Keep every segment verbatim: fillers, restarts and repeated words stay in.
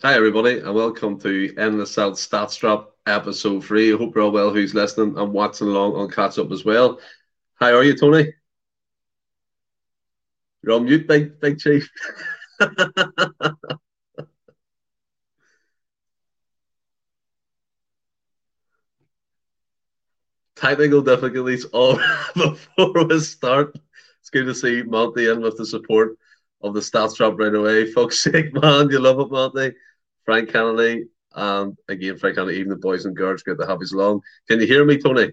Hi everybody, and welcome to N S L Stats Trap episode three. I hope you're all well who's listening and watching along on catch up as well. How are you, Tony? You're on mute, big big chief. Technical difficulties all before we start. It's good to see Monty in with the support of the Stats Trap right away. Fuck's sake, man, you love it, Monty. Frank Kennedy, and again, Frank Kennedy, even the boys and girls, good to have you along. Can you hear me, Tony?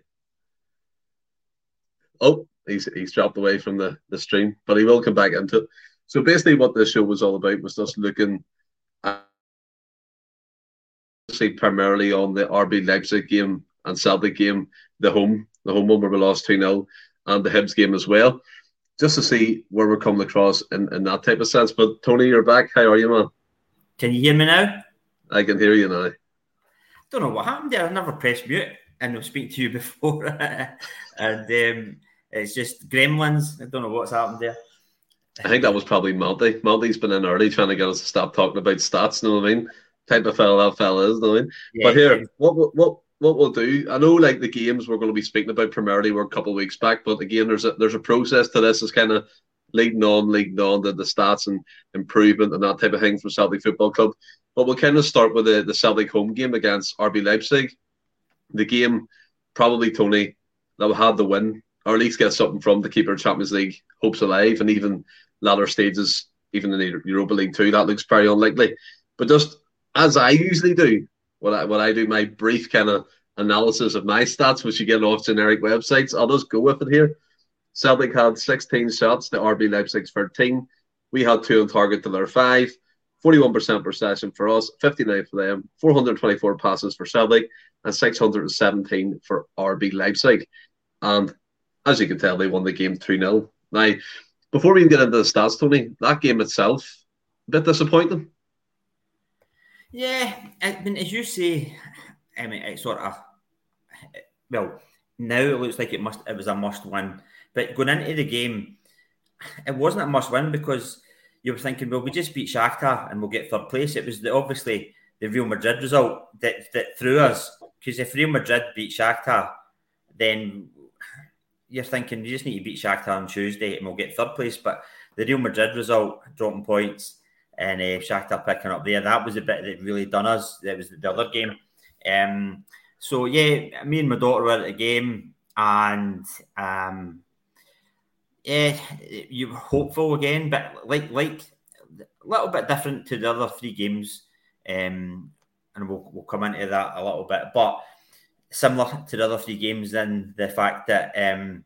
Oh, he's he's dropped away from the, the stream, but he will come back into it. So basically what this show was all about was just looking at, primarily on the R B Leipzig game and Celtic game, the home, the home one where we lost two nil, and the Hibs game as well, just to see where we're coming across in, in that type of sense. But Tony, you're back. How are you, man? Can you hear me now? I can hear you now. I don't know what happened there. I've never pressed mute, and I'll speak to you before. and um, it's just gremlins. I don't know what's happened there. I think that was probably Monty. Monty's been in early trying to get us to stop talking about stats, you know what I mean? Type of fella that fella is, you know what I mean? Yeah, but here, yeah. what what What we'll do, I know, like the games we're going to be speaking about primarily were a couple of weeks back, but again, there's a there's a process to this. It's kind of leading on, leading on to the stats and improvement and that type of thing from Celtic Football Club. But we'll kind of start with the, the Celtic home game against R B Leipzig. The game, probably, Tony, that we had the win, or at least get something from to keep our Champions League hopes alive, and even latter stages, even in the Europa League too, that looks very unlikely. But just as I usually do, What I, what I do, my brief kind of analysis of my stats, which you get off generic websites, I'll just go with it here. Celtic had sixteen shots, the R B Leipzig's thirteen. We had two on target to their five. forty-one percent possession for us, fifty-nine for them, four hundred twenty-four passes for Celtic, and six hundred seventeen for R B Leipzig. And as you can tell, they won the game two nil. Now, before we even get into the stats, Tony, that game itself, a bit disappointing. Yeah, I mean, as you say, I mean, it sort of, well, now it looks like it must. It was a must-win. But going into the game, it wasn't a must-win because you were thinking, well, we just beat Shakhtar and we'll get third place. It was the, obviously the Real Madrid result that, that threw us. Because if Real Madrid beat Shakhtar, then you're thinking, you just need to beat Shakhtar on Tuesday and we'll get third place. But the Real Madrid result, dropping points, and uh, Shakhtar picking up there. That was the bit that really done us. That was the other game. Um, so, yeah, me and my daughter were at the game, and um, yeah, you were hopeful again, but like like a little bit different to the other three games, um, and we'll, we'll come into that a little bit, but similar to the other three games in the fact that um,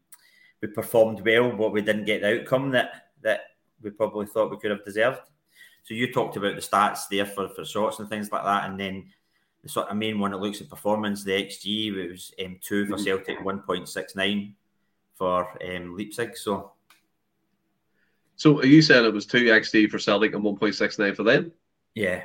we performed well, but we didn't get the outcome that, that we probably thought we could have deserved. So you talked about the stats there for, for shots and things like that, and then the sort of main one that looks at performance, the X G, it was um, two for Celtic, one point six nine for um, Leipzig. So, so are you saying it was two X G for Celtic and one point six nine for them? Yeah.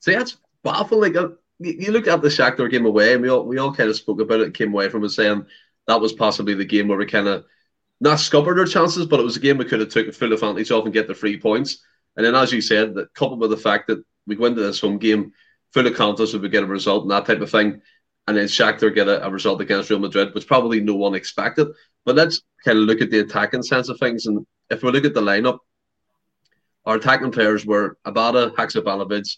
See, that's baffling. Like, you look at the Shakhtar game away, and we all we all kind of spoke about it, came away from it saying that was possibly the game where we kind of not scuppered our chances, but it was a game we could have took a full advantage off and get the three points. And then, as you said, that coupled with the fact that we go into this home game full of confidence, if we get a result and that type of thing, and then Shakhtar get a, a result against Real Madrid, which probably no one expected. But let's kind of look at the attacking sense of things. And if we look at the lineup, our attacking players were Abada, Hakšabanović,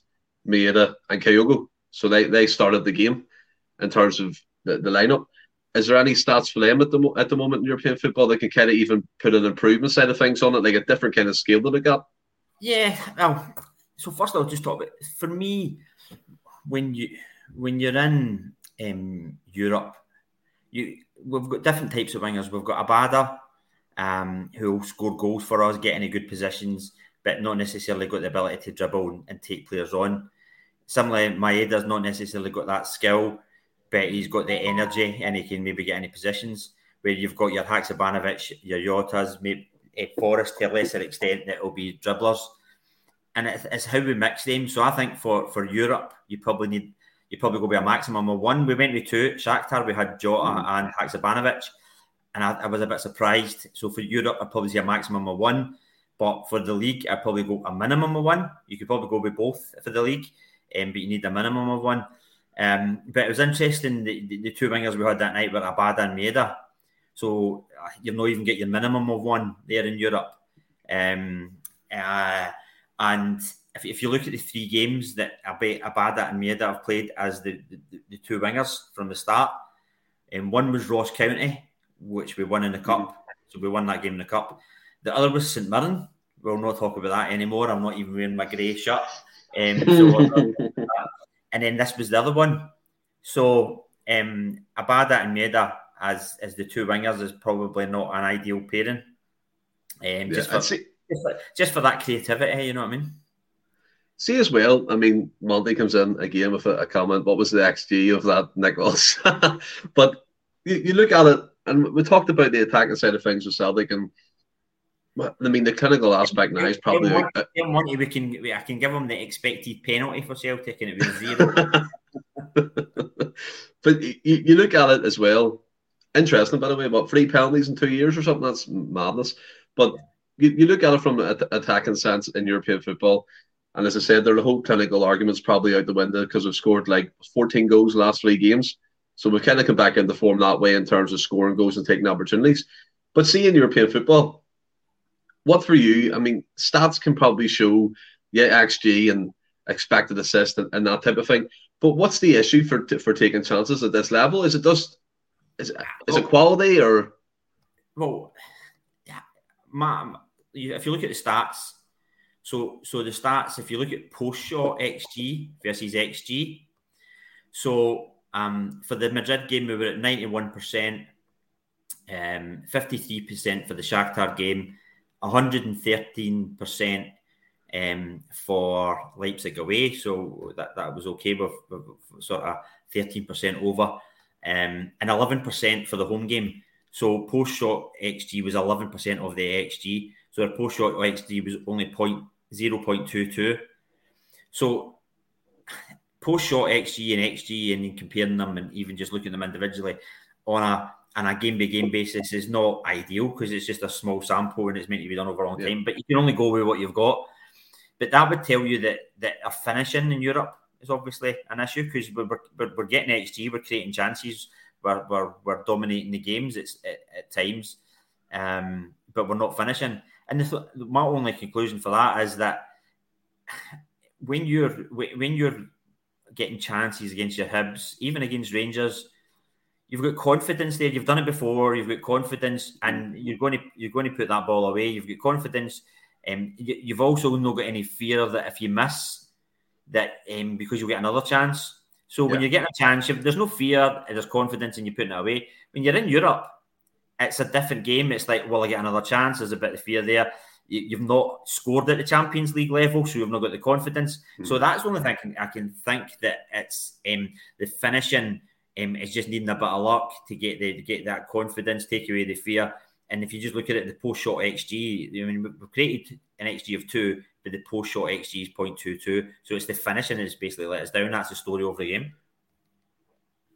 Mieta, and Kyogo. So they, they started the game in terms of the, the lineup. Is there any stats for them at the at the moment in European football that can kind of even put an improvement side of things on it, like a different kind of scale that they got? Yeah, well, so first I'll just talk about, for me, when, you, when you're in um, Europe, you we've got different types of wingers. We've got Abada, um, who will score goals for us, get into good positions, but not necessarily got the ability to dribble and, and take players on. Similarly, Maeda's not necessarily got that skill, but he's got the energy and he can maybe get into positions, where you've got your Hakšabanović, your Jotas, maybe Forrest to a lesser extent that will be dribblers, and it's how we mix them. So I think for, for Europe, you probably need you probably go with a maximum of one. We went with two. Shakhtar, we had Jota mm. and Hakšabanović, and I, I was a bit surprised. So for Europe, I'd probably say a maximum of one. But for the league, I'd probably go a minimum of one. You could probably go with both for the league, um, but you need a minimum of one. Um, but it was interesting, the, the, the two wingers we had that night were Abada and Mieta. So you've not even got your minimum of one there in Europe. Um, uh, and if, if you look at the three games that Abada and Mieta have played as the, the, the two wingers from the start, um, one was Ross County, which we won in the Cup. So we won that game in the Cup. The other was Saint Mirren. We'll not talk about that anymore. I'm not even wearing my grey shirt. Um, so and then this was the other one. So um, Abada and Mieta as as the two wingers is probably not an ideal pairing. Um, just, yeah, for, see, just, for, just for that creativity, you know what I mean? See as well, I mean, Monty comes in again with a, a comment, what was the X G of that, Nicholas? But you, you look at it, and we talked about the attacking side of things with Celtic, and I mean, the clinical aspect now is probably... Monty, a, Monty, we can, we, I can give him the expected penalty for Celtic and it was zero. But you, you look at it as well. Interesting, by the way, what, three penalties in two years or something? That's madness. But you, you look at it from an attacking sense in European football, and as I said, their whole clinical argument's probably out the window because we've scored like fourteen goals in the last three games. So we've kind of come back into form that way in terms of scoring goals and taking opportunities. But see, in European football... What for you? I mean, stats can probably show, yeah, X G and expected assist and, and that type of thing. But what's the issue for for taking chances at this level? Is it just is it, is it quality or? Well, man, if you look at the stats, so so the stats. If you look at post shot X G versus X G, so um, for the Madrid game we were at ninety-one percent, um, fifty-three percent for the Shakhtar game. one hundred thirteen percent um, for Leipzig away, so that, that was okay. We're, we're sort of thirteen percent over, um, and eleven percent for the home game. So post-shot X G was eleven percent of the X G, so their post-shot X G was only zero point two two. So post-shot X G and X G, and comparing them and even just looking at them individually on a and a game-by-game basis is not ideal because it's just a small sample and it's meant to be done over a long yeah. time. But you can only go with what you've got. But that would tell you that, that a finishing in Europe is obviously an issue because we're, we're, we're getting X G, we're creating chances, we're, we're, we're dominating the games it's, at, at times, um, but we're not finishing. And the, my only conclusion for that is that when you're when you're getting chances against your Hibs, even against Rangers, you've got confidence there. You've done it before. You've got confidence, and you're going to you're going to put that ball away. You've got confidence, and um, you, you've also not got any fear that if you miss, that um, because you'll get another chance. So yeah. when you're getting a chance, there's no fear. There's confidence, and you're putting it away. When you're in Europe, it's a different game. It's like, will I get another chance? There's a bit of fear there. You, you've not scored at the Champions League level, so you've not got the confidence. Mm-hmm. So that's the only thing I can, I can think that it's um, the finishing. Um, it's just needing a bit of luck to get the to get that confidence, take away the fear. And if you just look at it, the post-shot X G, I mean, we've created an X G of two, but the post-shot X G is zero point two two. So it's the finishing that's basically let us down. That's the story of the game.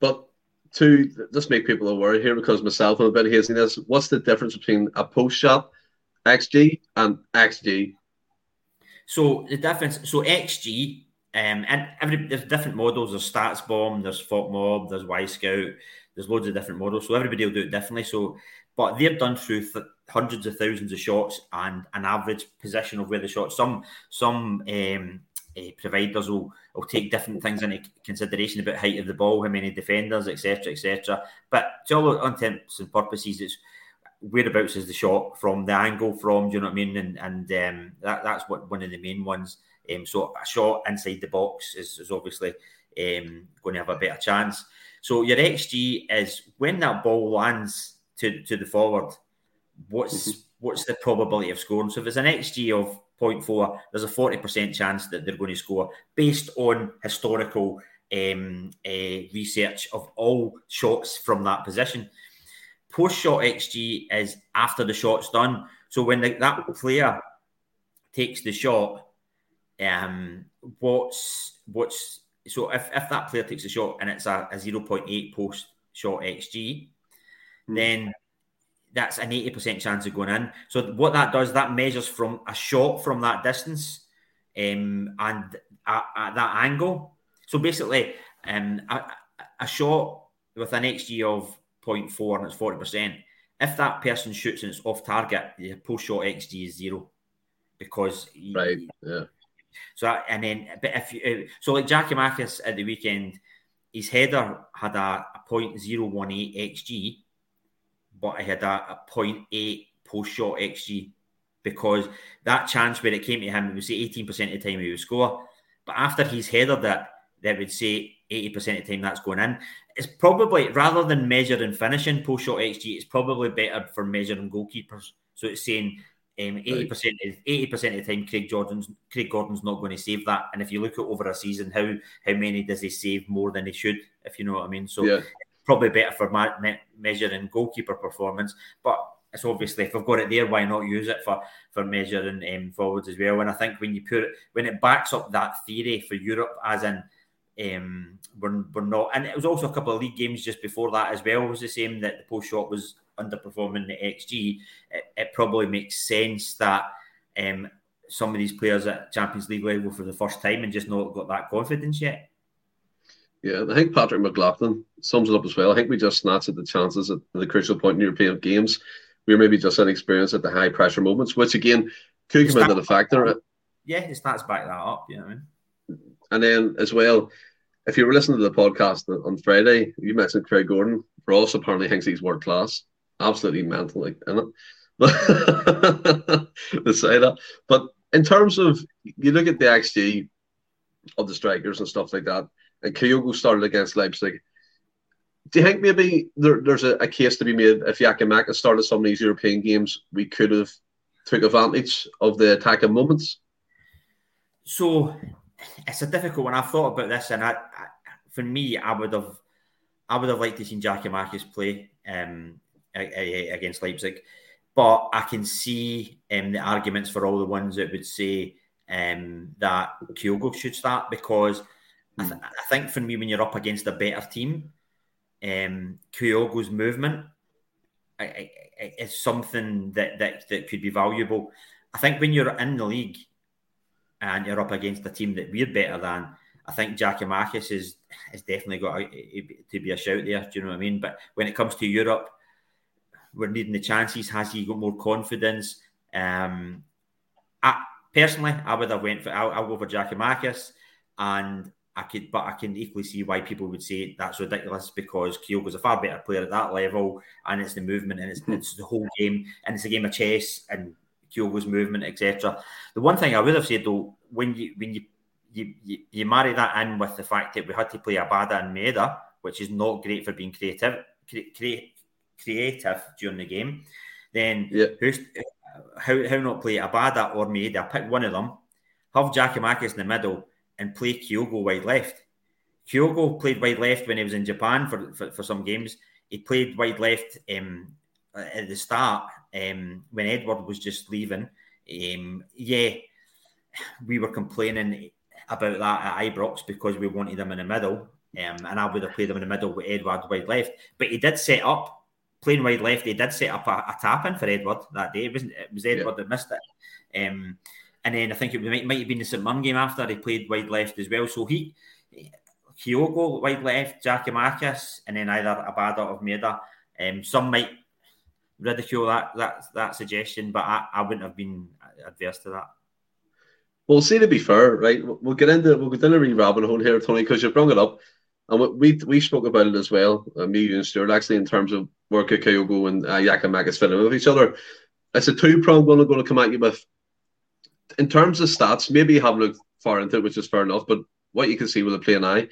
But to just make people aware here, because myself I'm a bit hazy this, what's the difference between a post-shot X G and X G? So the difference, so X G... Um, and every, there's different models. There's Stats Bomb, there's FotMob, there's Y Scout. There's loads of different models, so everybody will do it differently. So, but they're done through th- hundreds of thousands of shots and an average position of where the shot. Some some um, uh, providers will, will take different things into consideration about height of the ball, how many defenders, et cetera, et cetera. But to all intents and purposes, it's whereabouts is the shot from, the angle from. Do you know what I mean? And and um, that that's what one of the main ones. Um, so a shot inside the box is, is obviously um, going to have a better chance. So your X G is when that ball lands to, to the forward, what's mm-hmm. what's the probability of scoring? So if it's an X G of zero point four, there's a forty percent chance that they're going to score based on historical um, uh, research of all shots from that position. Post-shot X G is after the shot's done. So when the, that player takes the shot, Um, what's what's so if, if that player takes a shot and it's a, a zero point eight post shot X G, mm. then that's an eighty percent chance of going in. So what that does, that measures from a shot from that distance um, and at, at that angle. So basically, um, a, a shot with an X G of zero point four and it's forty percent. If that person shoots and it's off target, the post-shot X G is zero. Because... Right, he, yeah. So, that, and then, but if you... So, like, Giakoumakis at the weekend, his header had a, a zero point zero one eight X G, but he had a, a zero point eight post-shot X G, because that chance when it came to him, it would say eighteen percent of the time he would score. But after he's headed that, that would say eighty percent of the time that's going in. It's probably, rather than measuring finishing post-shot X G, it's probably better for measuring goalkeepers. So it's saying um, eighty percent, eighty percent of the time Craig Jordan's, Craig Gordon's not going to save that. And if you look at over a season, how how many does he save more than he should, if you know what I mean? So yeah. Probably better for me- measuring goalkeeper performance. But it's obviously, if I've got it there, why not use it for, for measuring um, forwards as well? And I think when you put it, when it backs up that theory for Europe, as in, Um, we're, we're not, and it was also a couple of league games just before that as well. It was the same that the post shot was underperforming the X G. It, it probably makes sense that um, some of these players at Champions League level for the first time and just not got that confidence yet. Yeah, and I think Patrick McLaughlin sums it up as well. I think we just snatched at the chances at the crucial point in European games. We were maybe just inexperienced at the high pressure moments, which again could come into the factor. Yeah, it starts back that up. You know what I mean? And then as well, if you were listening to the podcast on Friday, you mentioned Craig Gordon. Ross apparently thinks he's world class. Absolutely mental, like, innit? To say that. But in terms of, you look at the X G of the strikers and stuff like that, and Kyogo started against Leipzig. Do you think maybe there, there's a, a case to be made if Giakoumakis started some of these European games, we could have took advantage of the attacking moments? So... It's a difficult one. I've thought about this, and I, I, for me, I would have, I would have liked to see Giakoumakis play um, against Leipzig, but I can see um, the arguments for all the ones that would say um, that Kyogo should start, because I, th- I think for me, when you're up against a better team, um, Kyogo's movement is something that, that that could be valuable. I think when you're in the league and you're up against a team that we're better than, I think Giakoumakis is has definitely got a, to be a shout there, do you know what I mean? But when it comes to Europe, we're needing the chances. Has he got more confidence? Um, I, personally, I would have went for, I'll, I'll go for Giakoumakis, and I could, but I can equally see why people would say that's ridiculous, because Kyogo's a far better player at that level, and it's the movement, and it's, it's the whole game, and it's a game of chess, and Kyogo's movement, et cetera. The one thing I would have said though, when you when you, you you you marry that in with the fact that we had to play Abada and Mieta, which is not great for being creative cre- creative during the game, then yeah. who's, how how not play Abada or Mieta? Pick one of them, have Giakoumakis in the middle, and play Kyogo wide left. Kyogo played wide left when he was in Japan for for, for some games. He played wide left um, at the start. Um, when Edward was just leaving, um, yeah, we were complaining about that at Ibrox because we wanted him in the middle, um, and I would have played him in the middle with Edward wide left. But he did set up, playing wide left, he did set up a, a tap-in for Edward that day. It, wasn't, it was Edward yeah. that missed it. Um, and then I think it might, might have been the St Mirren game after, he played wide left as well. So he, Kyogo wide left, Giakoumakis, and then either Abada or Mieda. Um, some might ridicule that that that suggestion, but I, I wouldn't have been adverse to that. Well, see, to be fair, right, we'll get into we'll get into a wee rabbit hole here, Tony, because you brought it up, and we we spoke about it as well, uh, me, you, and Stuart, actually, in terms of where Kyogo and uh, Giakoumakis fit in with each other. It's a two pronged one I'm going to come at you with. In terms of stats, maybe you haven't looked far into it, which is fair enough, but what you can see with a plain eye,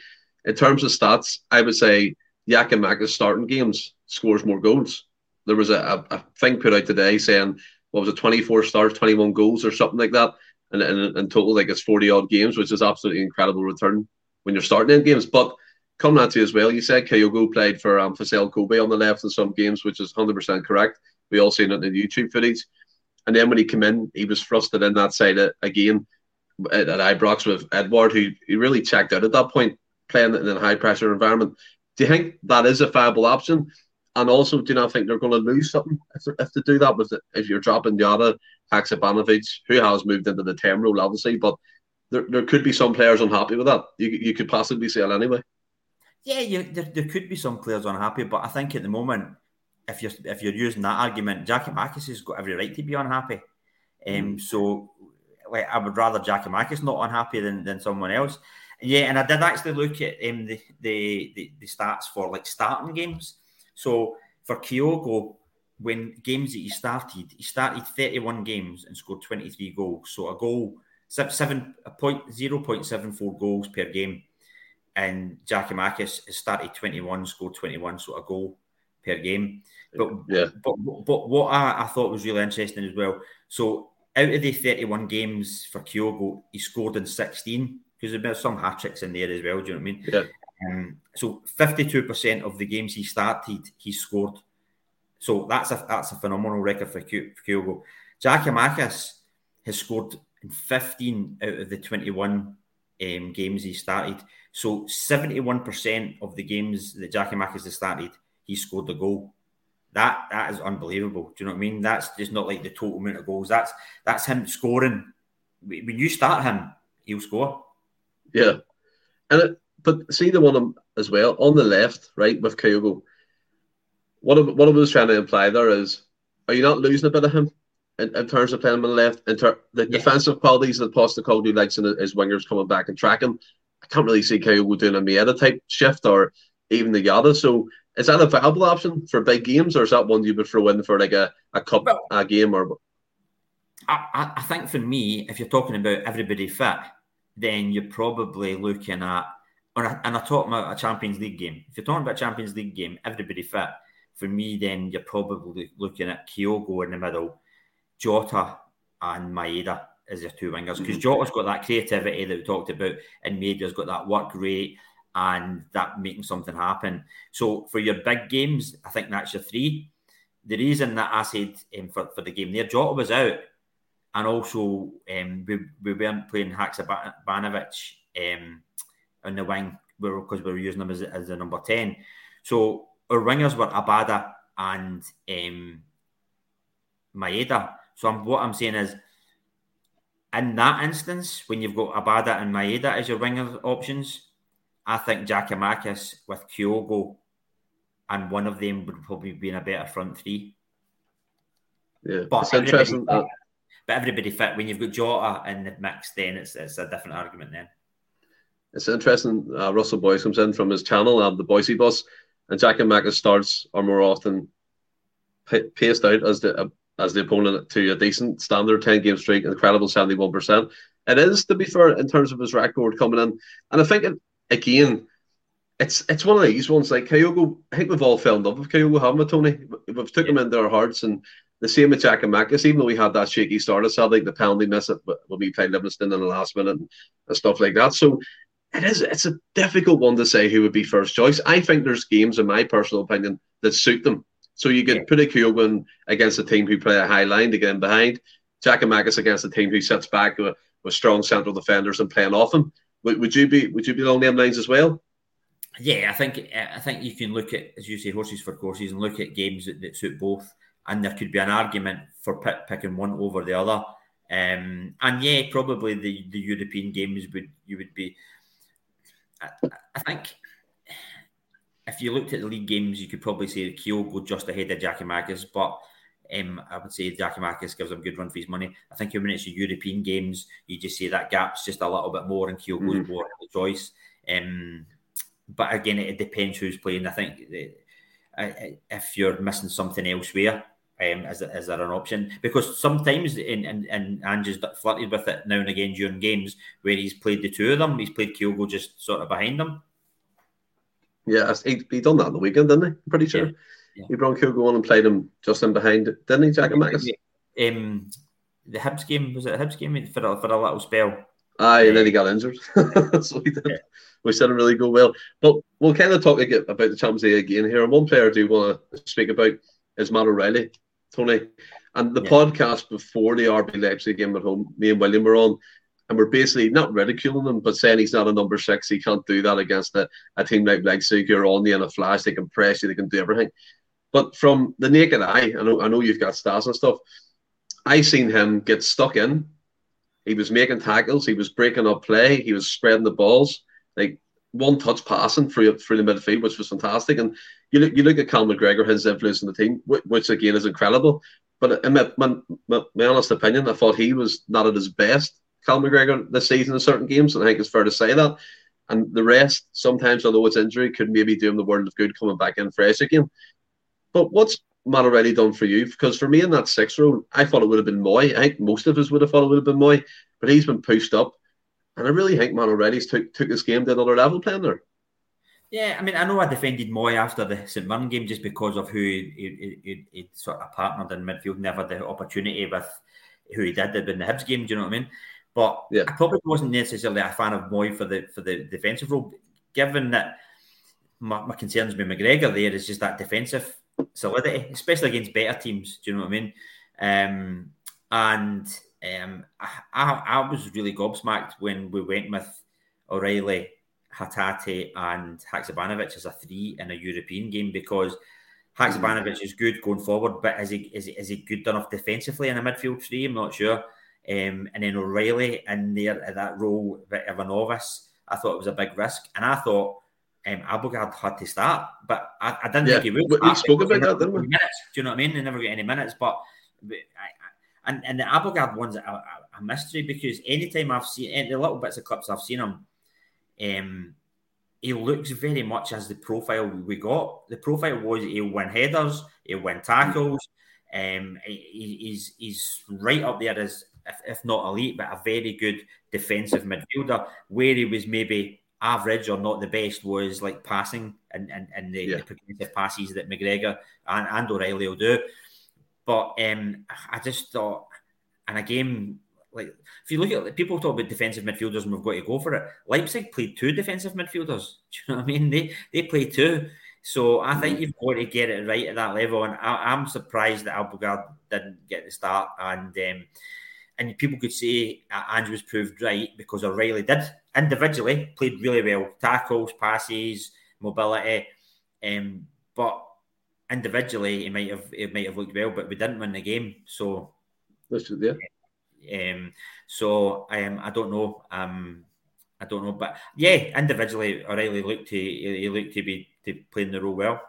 in terms of stats, I would say Giakoumakis starting games scores more goals. There was a, a, a thing put out today saying, what was it, twenty-four starts, twenty-one goals or something like that. And in total, like, it's forty-odd games, which is absolutely incredible return when you're starting in games. But coming at you as well, you said Kyogo played for um, Faisal Kobe on the left in some games, which is one hundred percent correct. We all seen it in the YouTube footage. And then when he came in, he was thrusted in that side again at, at Ibrox with Edward, who he really checked out at that point, playing in a high-pressure environment. Do you think that is a viable option? And also, do you not think they're going to lose something if, if they do that? With the, if you're dropping Jota, Hakšabanović, who has moved into the ten role, obviously, but there, there could be some players unhappy with that. You you could possibly see it anyway. Yeah, you, there, there could be some players unhappy, but I think at the moment, if you're if you're using that argument, Giakoumakis has got every right to be unhappy. Um, mm. So, like, I would rather Giakoumakis not unhappy than, than someone else. Yeah, and I did actually look at um, the, the, the the stats for like starting games. So for Kyogo, when games that he started, he started thirty-one games and scored twenty-three goals. So a goal, seven a point zero point seven four goals per game. And Giakoumakis has started twenty-one, scored twenty-one, so a goal per game. But yeah. but, but what I, I thought was really interesting as well, so out of the thirty-one games for Kyogo, he scored in sixteen, because there's been some hat-tricks in there as well, do you know what I mean? Yeah. Um, so fifty-two percent of the games he started, he scored. So that's a that's a phenomenal record for Kyogo. Giakoumakis has scored in fifteen out of the twenty-one um, games he started. So seventy-one percent of the games that Giakoumakis has started, he scored the goal. That that is unbelievable. Do you know what I mean? That's just not like the total amount of goals. That's that's him scoring. When you start him, he'll score. Yeah, and it, but see the one as well on the left, right, with Kyogo. What I, what I was trying to imply there is, are you not losing a bit of him in, in terms of playing him on the left? In ter- the yeah. defensive qualities that Postecoglou likes in his wingers coming back and tracking. I can't really see Kyogo doing a Mieta type shift or even the Yada. So is that a viable option for big games, or is that one you would throw in for like a, a cup well, a game? Or I, I think for me, if you're talking about everybody fit, then you're probably looking at, or a, and I'm talking about a Champions League game. If you're talking about a Champions League game, everybody fit, for me, then you're probably looking at Kyogo in the middle, Jota and Maeda as their two wingers, because mm-hmm. Jota's got that creativity that we talked about, and Maeda's got that work rate and that making something happen. So for your big games, I think that's your three. The reason that I said um, for, for the game there, Jota was out, and also um, we, we weren't playing Hakšabanović um, on the wing because we were using him as, as a number ten. So our wingers were Abada and um, Maeda. So I'm, what I'm saying is, in that instance, when you've got Abada and Maeda as your winger options, I think Giakoumakis with Kyogo and one of them would probably be in a better front three. Yeah, but it's interesting. Fit, but everybody fit. When you've got Jota in the mix, then it's it's a different argument then. It's interesting. Uh, Russell Boyce comes in from his channel, uh, the Boise Bus, and Giakoumakis starts or more often p- paced out as the uh, as the opponent to a decent standard, ten game streak, incredible seventy-one percent. It is, to be fair, in terms of his record coming in, and I think it. Again, it's it's one of these ones like Kyogo. I think we've all fell in love with Kyogo, haven't we, Tony? We've took yeah. him into our hearts, and the same with Giakoumakis. Even though we had that shaky start, I like the penalty miss it when we played Livingston in the last minute and, and stuff like that. So it is it's a difficult one to say who would be first choice. I think there's games, in my personal opinion, that suit them. So you could yeah. put a Kyogo in against a team who play a high line to get in behind, Giakoumakis against a team who sits back with, with strong central defenders and playing off him. Would you be would you be along them lines as well? Yeah, I think I think you can look at, as you say, horses for courses, and look at games that, that suit both, and there could be an argument for pick, picking one over the other. Um, and yeah, probably the, the European games would you would be. I, I think if you looked at the league games, you could probably say Kyogo just ahead of Giakoumakis, but um, I would say Giakoumakis gives him a good run for his money. I think when it's European games, you just see that gap's just a little bit more, and Kyogo's mm-hmm. more of a choice. Um, but again, it, it depends who's playing. I think uh, if you're missing something elsewhere, um, is, is there an option? Because sometimes, and, and, and Ange's flirted with it now and again during games, where he's played the two of them, he's played Kyogo just sort of behind them. Yeah, he, he done that on the weekend, didn't he? I'm pretty sure. Yeah. Yeah. He brought Kyogo on and played him just in behind, didn't he, Giakoumakis? Um, the Hibs game, was it a Hibs game for a, for a little spell? Aye, uh, and then he got injured. So he did. Yeah. Which didn't really go well. But we'll kind of talk about the Champions League again here. And one player I do want to speak about is Matt O'Riley, Tony. And the yeah. podcast before the R B Leipzig game at home, me and William were on, and we're basically not ridiculing him, but saying he's not a number six. He can't do that against a, a team like Leipzig, who are on you in a flash. They can press you, they can do everything. But from the naked eye, I know I know you've got stats and stuff, I seen him get stuck in. He was making tackles. He was breaking up play. He was spreading the balls. Like, one-touch passing through through the midfield, which was fantastic. And you look you look at Calum McGregor, his influence on the team, which, again, is incredible. But in my, my, my, my honest opinion, I thought he was not at his best, Calum McGregor, this season in certain games, and I think it's fair to say that. And the rest, sometimes, although it's injury, could maybe do him the world of good coming back in fresh again. But what's Matt O'Riley done for you? Because for me in that six role, I thought it would have been Mooy. I think most of us would have thought it would have been Mooy, but he's been pushed up. And I really think Matt O'Riley's took, took this game to another level playing there. Yeah, I mean, I know I defended Mooy after the St Mirren game just because of who he, he, he, he sort of partnered in midfield, never the opportunity with who he did in the Hibs game, do you know what I mean? But yeah. I probably wasn't necessarily a fan of Mooy for the for the defensive role, given that my, my concerns with McGregor there is just that defensive solidity, especially against better teams, do you know what I mean? Um, and... Um, I, I was really gobsmacked when we went with O'Riley, Hatate and Hakšabanović as a three in a European game, because Hakšabanović mm. is good going forward, but is he, is, he, is he good enough defensively in a midfield three? I'm not sure. Um, and then O'Riley in there at that role of a novice, I thought it was a big risk. And I thought um, Abildgaard had to start, but I, I didn't yeah. think he would. We spoke about that, didn't we? Minutes, do you know what I mean? They never get any minutes, but... but I, And and the Abildgaard one's a, a mystery, because any time I've seen any, the little bits of clips I've seen him, um, he looks very much as the profile we got. The profile was he'll win headers, he'll win tackles. Um, he, he's he's right up there as, if, if not elite, but a very good defensive midfielder. Where he was maybe average or not the best was like passing and and, and the, yeah. the progressive passes that McGregor and, and O'Riley will do. But um, I just thought, and again, like if you look at people talk about defensive midfielders and we've got to go for it. Leipzig played two defensive midfielders. Do you know what I mean? They they played two. So I think you've got to get it right at that level. And I, I'm surprised that Abildgaard didn't get the start. And um, and people could say uh, Andrew was proved right, because O'Riley did individually played really well, tackles, passes, mobility, um, but. Individually, it might have it might have looked well, but we didn't win the game. So, that's there. Um, so um, I don't know. Um, I don't know, but yeah, individually, O'Riley looked to he looked to be to playing the role well.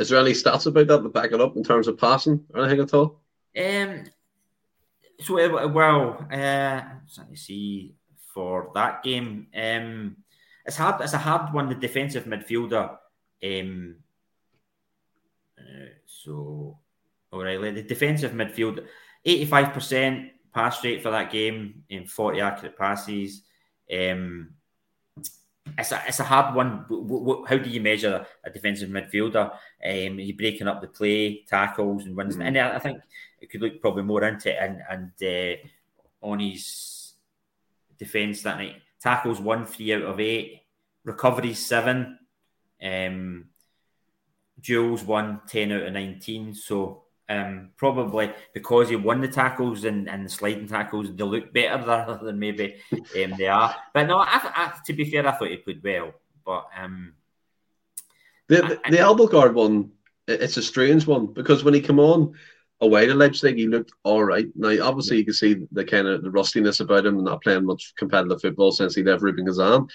Is there any stats about that to back it up in terms of passing or anything at all? Um, so well, uh, I'm trying to see for that game. Um, it's hard. It's a hard one. The defensive midfielder. Um. Uh, so, O'Riley, the defensive midfield, eighty-five percent pass rate for that game in forty accurate passes. Um, it's, a, it's a hard one. W- w- how do you measure a defensive midfielder? Um, you're breaking up the play, tackles and wins. Mm-hmm. And I think it could look probably more into it. And, and uh, on his defence that night, tackles one, three out of eight, recoveries seven. Um Duels won ten out of nineteen, so um, probably because he won the tackles and, and the sliding tackles, they look better than, than maybe um, they are. But no, I, I, to be fair, I thought he played well. But um, the the, the Abildgaard one, it's a strange one, because when he came on away to Leipzig, he looked all right. Now, obviously, you can see the kind of the rustiness about him, and not playing much competitive football since he left Rubin Kazan,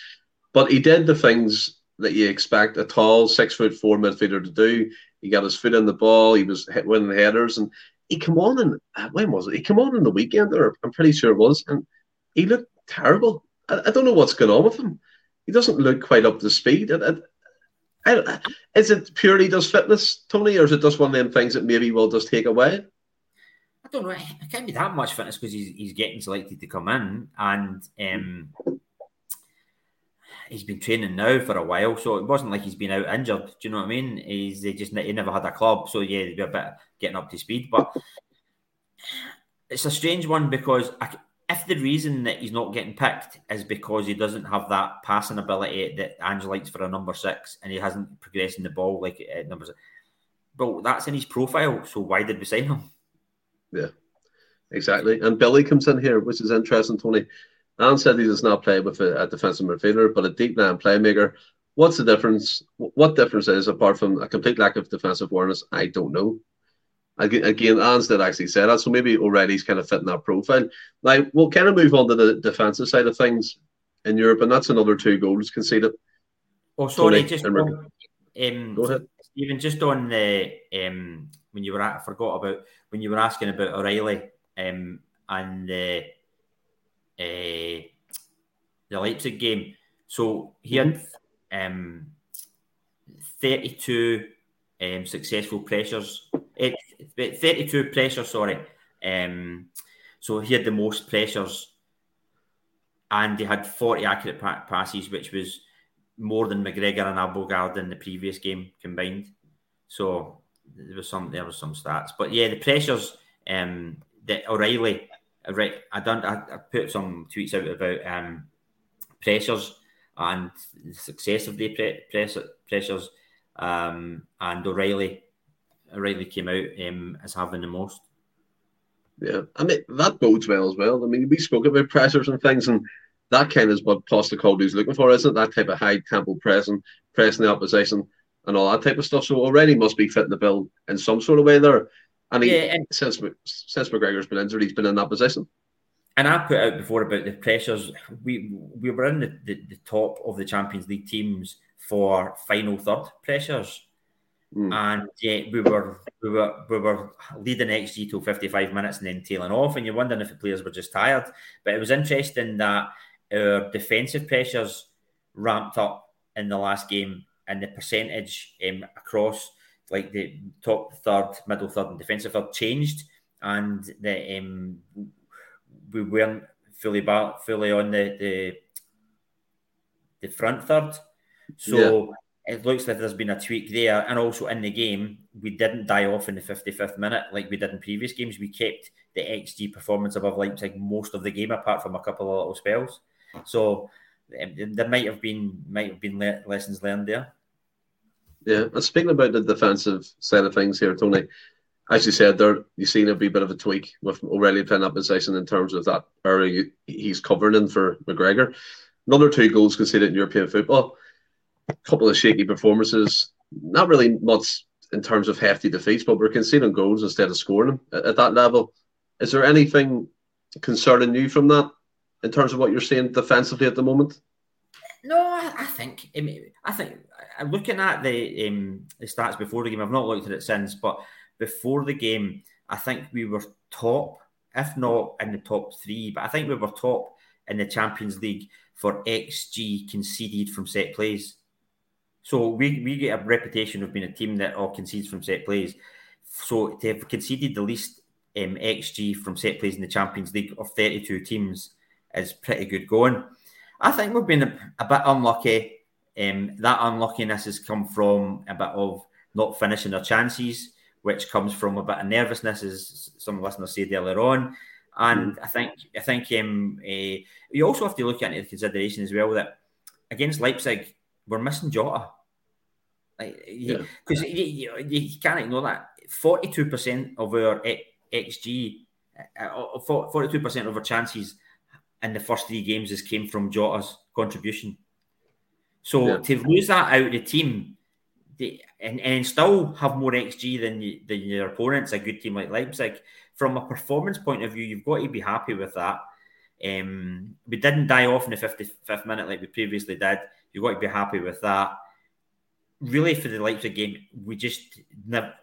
but he did the things that you expect a tall six foot four midfielder to do. He got his foot in the ball. He was hit, winning headers, and he came on and when was it? He came on in the weekend, or I'm pretty sure it was, and he looked terrible. I, I don't know what's going on with him. He doesn't look quite up to speed. I, I, I, is it purely just fitness, Tony, or is it just one of them things that maybe we'll just take away? I don't know. It can't be that much fitness, because he's he's getting selected to come in, and. Um... He's been training now for a while, so it wasn't like he's been out injured. Do you know what I mean? He's they just he never had a club, so yeah, they'd be a bit getting up to speed. But it's a strange one, because I, if the reason that he's not getting picked is because he doesn't have that passing ability that Ange likes for a number six, and he hasn't progressed in the ball like at number six, well, that's in his profile. So why did we sign him? Yeah, exactly. And Billy comes in here, which is interesting, Tony. Ange said he does not play with a, a defensive midfielder, but a deep line playmaker. What's the difference? What difference is, apart from a complete lack of defensive awareness? I don't know. Again, Anstead actually said that, so maybe O'Reilly's kind of fitting that profile. Now, we'll kind of move on to the defensive side of things in Europe, and that's another two goals conceded. Oh, sorry, Tony, just on, um, go ahead. Even just on the um, when you were at, I forgot about when you were asking about O'Riley um, and the uh, the Leipzig game. So he had um, thirty-two um, successful pressures. thirty-two pressures, sorry. Um, so he had the most pressures, and he had forty accurate pa- passes, which was more than McGregor and Abildgaard in the previous game combined. So there was some, there was some stats, but yeah, the pressures. Um, that O'Riley, right? I don't. I, I put some tweets out about um pressures and the success of the pre- press, pressures. Um, and O'Riley. O'Riley came out um, as having the most. Yeah, I mean, that bodes well as well. I mean, we spoke about pressures and things, and that kind of is what Postecoglou is looking for, isn't it? That type of high tempo pressing, pressing the opposition and all that type of stuff. So O'Riley must be fitting the bill in some sort of way there. And, he, yeah, and since, since McGregor's been injured, he's been in that position. And I put out before about the pressures. We we were in the, the, the top of the Champions League teams for final third pressures. Mm. And yeah, we were we were we were leading X G till fifty-five minutes and then tailing off, and you're wondering if the players were just tired. But it was interesting that our defensive pressures ramped up in the last game, and the percentage um, across like the top third, middle third, and defensive third changed, and the um, we weren't fully back, fully on the the, the front third, so. Yeah. It looks like there's been a tweak there. And also in the game, we didn't die off in the fifty-fifth minute like we did in previous games. We kept the X G performance above Leipzig most of the game, apart from a couple of little spells. So there might have been might have been le- lessons learned there. Yeah, and speaking about the defensive side of things here, Tony, as you said there, you've seen a wee bit of a tweak with O'Riley playing that position in terms of that area he's covering in for McGregor. Another two goals conceded in European football. A couple of shaky performances, not really much in terms of hefty defeats, but we're conceding goals instead of scoring them at, at that level. Is there anything concerning you from that in terms of what you're seeing defensively at the moment? No, I think I, mean, I think I'm looking at the, um, the stats before the game. I've not looked at it since, but before the game, I think we were top, if not in the top three, but I think we were top in the Champions League for X G conceded from set plays. So we, we get a reputation of being a team that all concedes from set plays. So to have conceded the least um, X G from set plays in the Champions League of thirty-two teams is pretty good going. I think we've been a, a bit unlucky. Um, that unluckiness has come from a bit of not finishing our chances, which comes from a bit of nervousness, as some listeners said earlier on. And I think I think um, uh, you also have to look into consideration as well that against Leipzig, we're missing Jota. Because like, yeah. you, you, you can't ignore that. forty-two percent of our X G, uh, forty-two percent of our chances in the first three games has came from Jota's contribution. So yeah. to lose that out of the team they, and, and still have more X G than, you, than your opponents, a good team like Leipzig, from a performance point of view, you've got to be happy with that. Um, we didn't die off in the fifty-fifth minute like we previously did. You've got to be happy with that. Really, for the Leipzig game, we just never,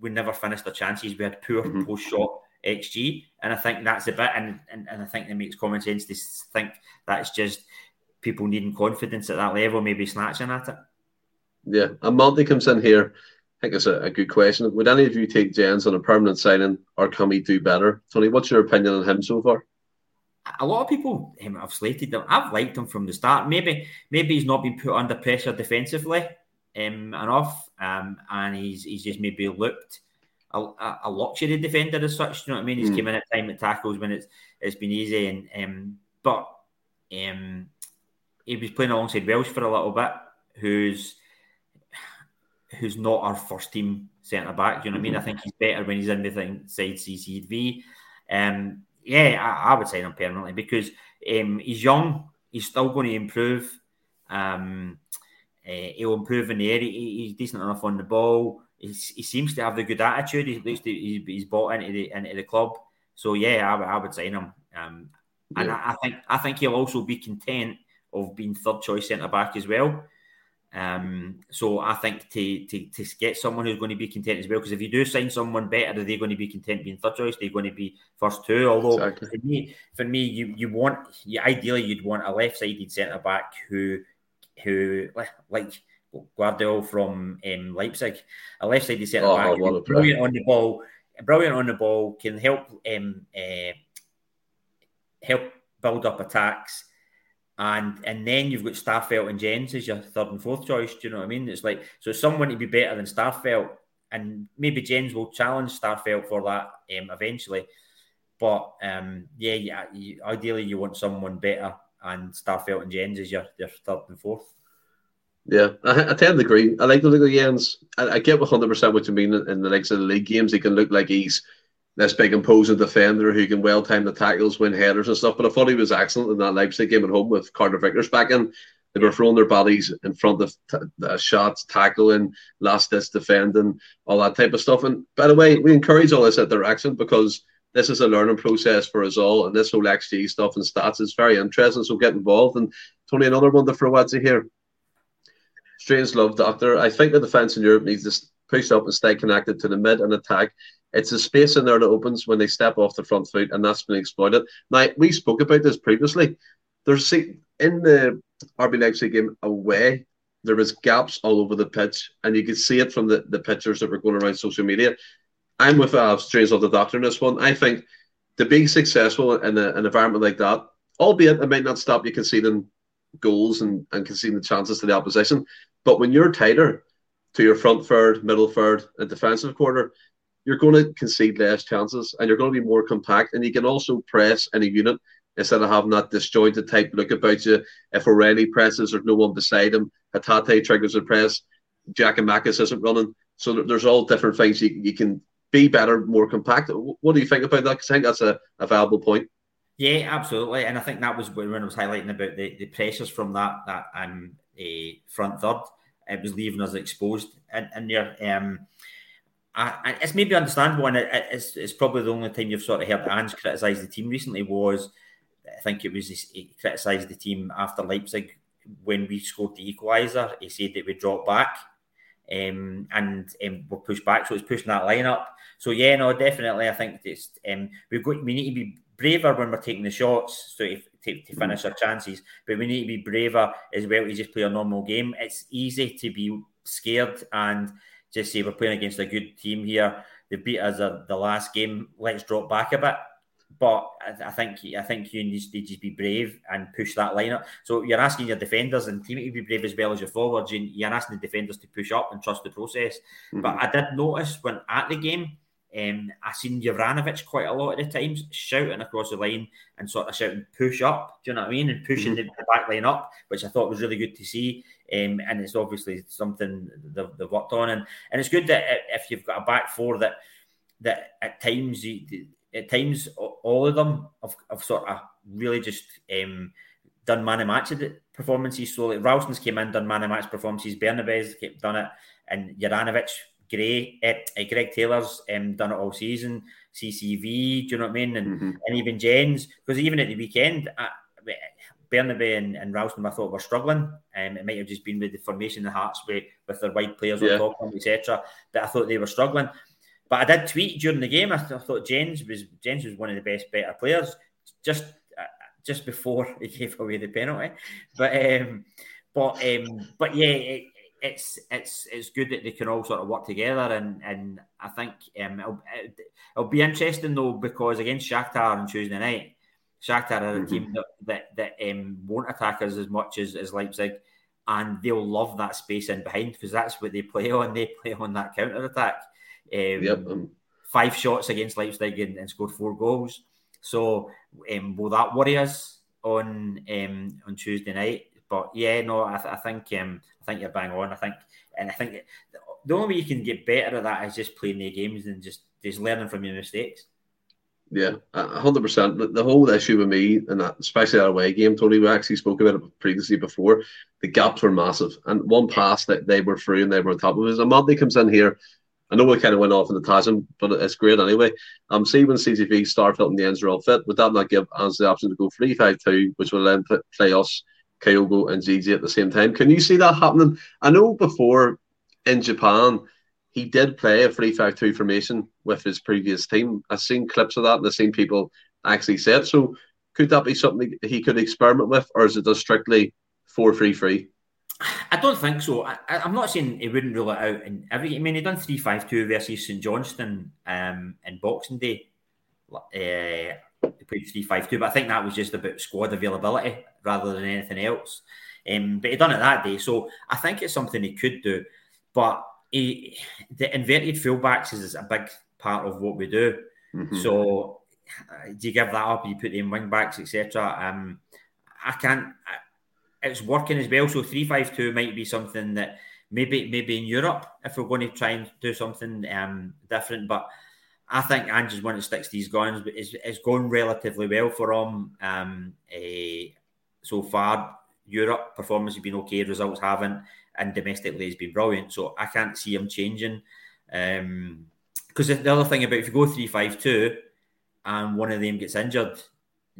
we never finished our chances. We had poor mm-hmm. post-shot X G, and I think that's a bit, and, and, and I think it makes common sense to think that's just people needing confidence at that level, maybe snatching at it. Yeah, and Monty comes in here. I think it's a, a good question. Would any of you take Jenz on a permanent signing, or can we do better? Tony, what's your opinion on him so far? A lot of people um, have slated him. I've liked him from the start. Maybe maybe he's not been put under pressure defensively um, enough, um, and he's he's just maybe looked a, a luxury defender as such. You know what I mean? He's mm. came in at time at tackles when it's it's been easy, and um, but um, he was playing alongside Welsh for a little bit, who's who's not our first team centre back. You know what mm-hmm. I mean? I think he's better when he's in with inside C C V. Um, Yeah, I, I would sign him permanently because um, he's young. He's still going to improve. Um, Uh, he'll improve in the area. He, he's decent enough on the ball. He's, he seems to have the good attitude. He, he's, he's bought into the into the club. So yeah, I, I would sign him. Um, and yeah. I, I think I think he'll also be content of being third choice centre back as well. Um, so I think to, to to get someone who's going to be content as well, because if you do sign someone better, are they going to be content being third choice? They're going to be first two. Although exactly. for me, for me, you you want you, ideally you'd want a left-sided centre back who who like Guardiola from um, Leipzig, a left-sided centre back, oh, who's brilliant on the ball, brilliant on the ball, can help um, uh, help build up attacks. And and then you've got Starfelt and Jenz as your third and fourth choice. Do you know what I mean? It's like, so someone to be better than Starfelt, and maybe Jenz will challenge Starfelt for that um, eventually. But um, yeah, yeah, you, ideally you want someone better, and Starfelt and Jenz as your, your third and fourth. Yeah, I, I tend to agree. I like the look of Jenz. I, I get one hundred percent what you mean in the likes of the league games. He can look like he's this big imposing defender who can well time the tackles, win headers and stuff. But I thought he was excellent in that Leipzig game at home with Cardiff Vickers back in. They were throwing their bodies in front of t- uh, shots, tackling, last ditch defending, all that type of stuff. And by the way, we encourage all this interaction because this is a learning process for us all. And this whole X G stuff and stats is very interesting. So get involved. And Tony, another one to throw at you here. Strange love, Doctor. I think the defence in Europe needs to push up and stay connected to the mid and attack. It's a space in there that opens when they step off the front foot, and that's been exploited. Now, we spoke about this previously. There's in the R B Leipzig game away, there was gaps all over the pitch, and you could see it from the, the pictures that were going around social media. I'm with uh, Strange of the Doctor in this one. I think to be successful in a, an environment like that, albeit it might not stop you conceding goals and, and conceding chances to the opposition, but when you're tighter to your front third, middle third, and defensive quarter, you're going to concede less chances and you're going to be more compact, and you can also press any unit instead of having that disjointed type look about you. If O'Riley presses, there's no one beside him. Hatate triggers a press. Giakoumakis isn't running. So there's all different things. You, you can be better, more compact. What do you think about that? Because I think that's a, a valuable point. Yeah, absolutely. And I think that was when I was highlighting about the, the pressures from that that um, uh, front third. It was leaving us exposed. And, and there... Um, I, it's maybe understandable, and it, it's, it's probably the only time you've sort of heard Ange criticise the team recently was, I think it was he criticised the team after Leipzig when we scored the equaliser. He said that we dropped back um, and um, we're pushed back, so it's pushing that line up. So yeah, no, definitely, I think it's, um, we've got, we need to be braver when we're taking the shots so if, to, to finish our chances, but we need to be braver as well to just play a normal game. It's easy to be scared and just say we're playing against a good team here. They beat us a, the last game. Let's drop back a bit. But I, I think I think you need to just be brave and push that line up. So you're asking your defenders and team to be brave as well as your forwards. You, you're asking the defenders to push up and trust the process. Mm-hmm. But I did notice when at the game, um, I seen Juranovic quite a lot of the times shouting across the line and sort of shouting push up. Do you know what I mean? And pushing mm-hmm. the back line up, which I thought was really good to see. Um, and it's obviously something they've, they've worked on, and, and it's good that if you've got a back four that that at times you, at times all of them have, have sort of really just um, done man of match performances. So like Ralston's came in, done man of match performances. Bernabez kept done it, and Juranovic, Grey, uh, Greg Taylor's um, done it all season. C C V, do you know what I mean? And mm-hmm. and even Jenz, because even at the weekend. I, Bernabé and, and Ralston, I thought, were struggling. Um, it might have just been with the formation of the Hearts with, with their wide players yeah. on top of them, et cetera. But I thought they were struggling. But I did tweet during the game. I, th- I thought Jenz was Jenz was one of the best, better players just uh, just before he gave away the penalty. But um, but um, but yeah, it, it's it's it's good that they can all sort of work together. And and I think um, it'll, it'll be interesting though, because against Shakhtar on Tuesday night. Shakhtar are a mm-hmm. team that that, that um, won't attack us as much as, as Leipzig, and they'll love that space in behind because that's what they play on. They play on that counter-attack. Um, yep. Five shots against Leipzig and, and scored four goals. So um, will that worry us on um, on Tuesday night? But yeah, no, I, th- I think um, I think you're bang on. I think and I think it, the only way you can get better at that is just playing their games and just, just learning from your mistakes. Yeah, one hundred percent. The whole issue with me, and that, especially that away game, Tony, we actually spoke about it previously before, the gaps were massive. And one pass that they were through and they were on top of it. And Monty comes in here. I know we kind of went off in the tangent, but it's great anyway. Um, see when C C V, Starfelt and Jenz are all fit, would that not give Ange the option to go three five two, which would then play us, Kyogo and Gigi at the same time? Can you see that happening? I know before in Japan, he did play a three five two formation with his previous team. I've seen clips of that and I've seen people actually say it. So could that be something he could experiment with, or is it just strictly four three three? I don't think so. I, I'm not saying he wouldn't rule it out in every... I mean, he done three five two versus St Johnstone um, in Boxing Day. Uh, he played three five two, but I think that was just about squad availability rather than anything else. Um, but he done it that day, so I think it's something he could do. But... He, the inverted fullbacks is a big part of what we do. Mm-hmm. So, uh, do you give that up? You put in wing backs, et cetera. Um, I can't. I, it's working as well. So three five two might be something that maybe maybe in Europe if we're going to try and do something um, different. But I think Ange's one that sticks to his guns, but it's, it's gone relatively well for him um, uh, so far. Europe performance has been okay, results haven't, and domestically has been brilliant. So I can't see him changing. Because um, the other thing about if you go three five two and one of them gets injured,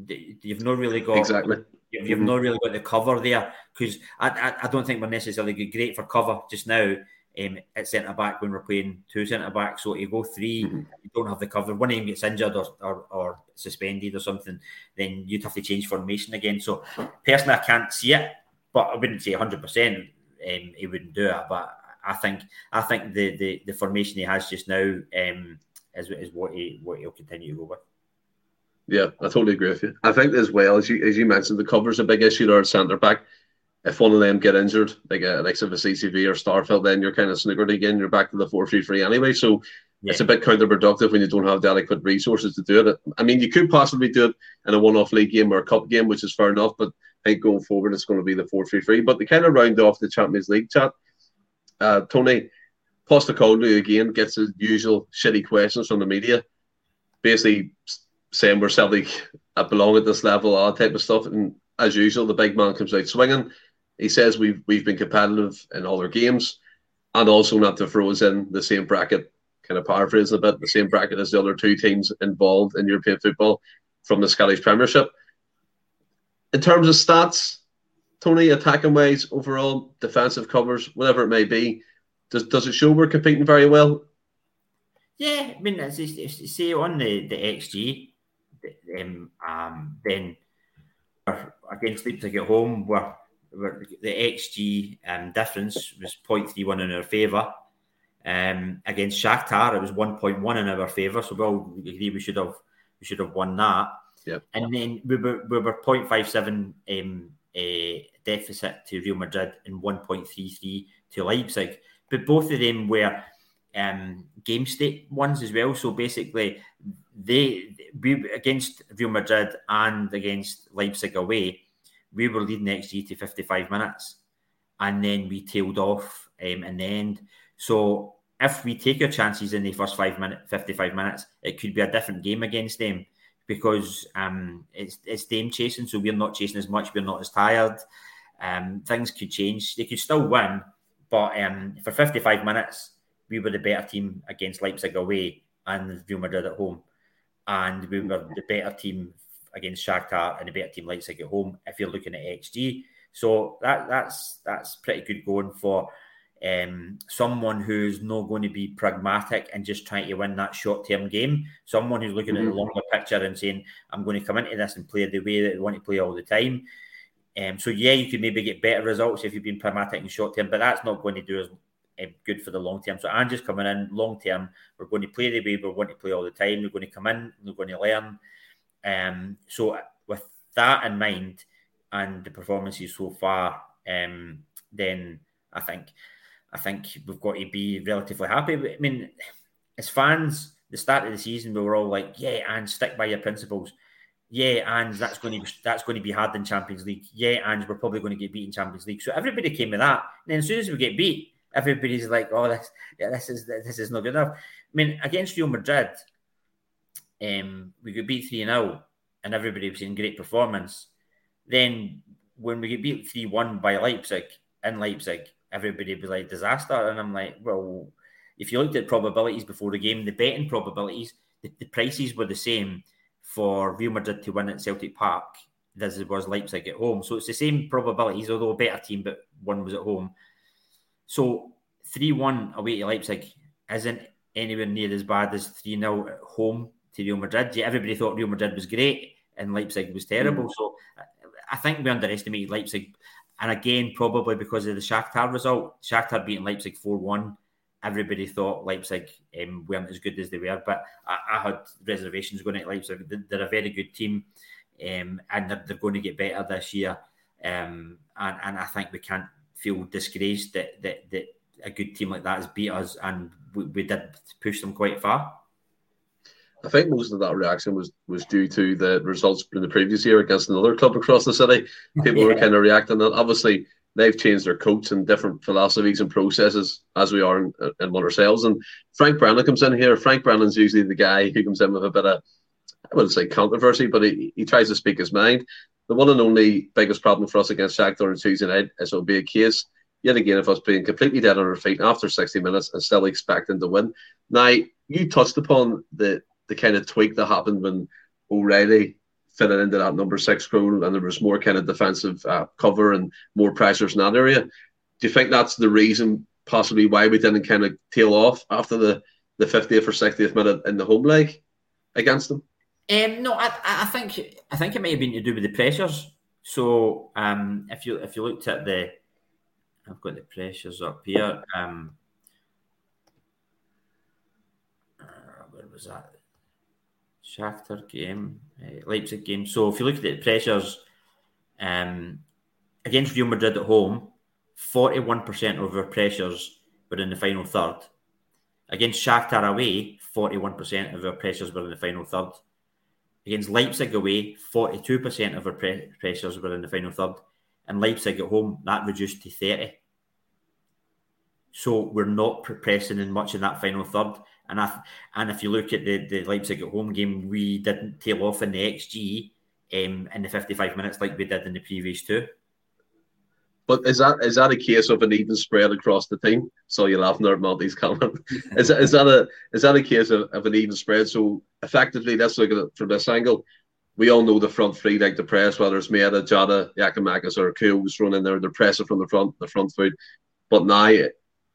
you've not really got exactly. You've, you've mm-hmm. not really got the cover there. Because I, I I don't think we're necessarily great for cover just now um, at centre back when we're playing two centre backs. So you go three, mm-hmm. you don't have the cover. One of them gets injured or, or or suspended or something, then you'd have to change formation again. So personally, I can't see it, but I wouldn't say one hundred percent. Um, he wouldn't do it, but I think I think the, the, the formation he has just now um, is is what he what he'll continue to go with. Yeah, I totally agree with you. I think as well as you as you mentioned, the cover's a big issue there at centre back. If one of them get injured, like a like of a C C V or Starfield, then you're kind of snookered again. You're back to the four three three anyway. So yeah. It's a bit counterproductive when you don't have the adequate resources to do it. I mean, you could possibly do it in a one-off league game or a cup game, which is fair enough, but I think going forward it's going to be the four three three. But to kind of round off the Champions League chat, uh, Tony, Postecoglou again gets his usual shitty questions from the media, basically saying we're Celtic, I belong at this level, all that type of stuff. And as usual, the big man comes out swinging. He says we've we've been competitive in all our games, and also not to throw us in the same bracket, kind of paraphrasing a bit, the same bracket as the other two teams involved in European football from the Scottish Premiership. In terms of stats, Tony, attacking ways, overall, defensive covers, whatever it may be, does does it show we're competing very well? Yeah, I mean, as you say, on the, the X G, um, um, then against Leeds at home, we're, we're, the X G um, difference was zero point three one in our favour. Um, against Shakhtar, it was one point one in our favour, so we all agree we should have we should have won that. Yep. And then we were we were zero point five seven um, uh, deficit to Real Madrid and one point three three to Leipzig, but both of them were um, game state ones as well. So basically, they we against Real Madrid and against Leipzig away, we were leading X G to fifty-five minutes, and then we tailed off um, in the end. So if we take our chances in the first five minute, fifty-five minutes, it could be a different game against them because um, it's it's them chasing, so we're not chasing as much, we're not as tired. Um, things could change. They could still win, but um, for fifty-five minutes, we were the better team against Leipzig away and Real Madrid at home. And we were the better team against Shakhtar and the better team Leipzig at home if you're looking at X G. So that that's that's pretty good going for... Um, someone who's not going to be pragmatic and just trying to win that short-term game. Someone who's looking mm-hmm. at the longer picture and saying, I'm going to come into this and play the way that we want to play all the time. Um, so, yeah, you could maybe get better results if you've been pragmatic in short-term, but that's not going to do us uh, good for the long-term. So, Ange's coming in long-term. We're going to play the way we want to play all the time. We're going to come in. We're going to learn. Um, so, with that in mind and the performances so far, um, then I think... I think we've got to be relatively happy. I mean, as fans, the start of the season, we were all like, yeah, Ange, stick by your principles. Yeah, Ange, that's going to be, that's going to be hard in Champions League. Yeah, Ange, we're probably going to get beat in Champions League. So everybody came with that. And then as soon as we get beat, everybody's like, oh, this, yeah, this is this is not good enough. I mean, against Real Madrid, Um, we got beat three nil and everybody was saying great performance. Then when we got beat three one by Leipzig, in Leipzig, everybody was like, disaster. And I'm like, well, if you looked at probabilities before the game, the betting probabilities, the, the prices were the same for Real Madrid to win at Celtic Park as it was Leipzig at home. So it's the same probabilities, although a better team, but one was at home. So three one away to Leipzig isn't anywhere near as bad as three nil at home to Real Madrid. Yeah, everybody thought Real Madrid was great and Leipzig was terrible. Mm. So I think we underestimated Leipzig. And again, probably because of the Shakhtar result, Shakhtar beating Leipzig four one, everybody thought Leipzig um, weren't as good as they were. But I, I had reservations going at Leipzig. They're a very good team, um, and they're, they're going to get better this year. Um, and, and I think we can't feel disgraced that that, that a good team like that has beat us, and we, we did push them quite far. I think most of that reaction was, was due to the results from the previous year against another club across the city. People yeah. were kind of reacting. And obviously, they've changed their coach and different philosophies and processes as we are in, in one ourselves. And Frank Brannan comes in here. Frank Brannan's usually the guy who comes in with a bit of, I wouldn't say controversy, but he, he tries to speak his mind. The one and only biggest problem for us against Shakhtar on Tuesday night is it'll be a case, yet again, of us being completely dead on our feet after sixty minutes and still expecting to win. Now, you touched upon the the kind of tweak that happened when O'Riley fitted into that number six role and there was more kind of defensive uh, cover and more pressures in that area. Do you think that's the reason possibly why we didn't kind of tail off after the, the fiftieth or sixtieth minute in the home leg against them? Um, no, I, I think I think it may have been to do with the pressures. So um, if you if you looked at the, I've got the pressures up here. Um, uh, where was that? Shakhtar game, uh, Leipzig game. So if you look at the pressures um, against Real Madrid at home, forty-one percent of our pressures were in the final third. Against Shakhtar away, forty-one percent of our pressures were in the final third. Against Leipzig away, forty-two percent of our pre- pressures were in the final third. And Leipzig at home, that reduced to thirty. So we're not pressing in much in that final third. And I, and if you look at the, the Leipzig at home game, we didn't tail off in the X G um, in the fifty-five minutes like we did in the previous two. But is that is that a case of an even spread across the team? So you're laughing there at Monty's comment. is, that, is, that a, is that a case of, of an even spread? So effectively, let's look at it from this angle. We all know the front three like the press, whether it's Mieta, Jota, Giakoumakis or Kyogo's running there, they're pressing from the front, the front foot. But now,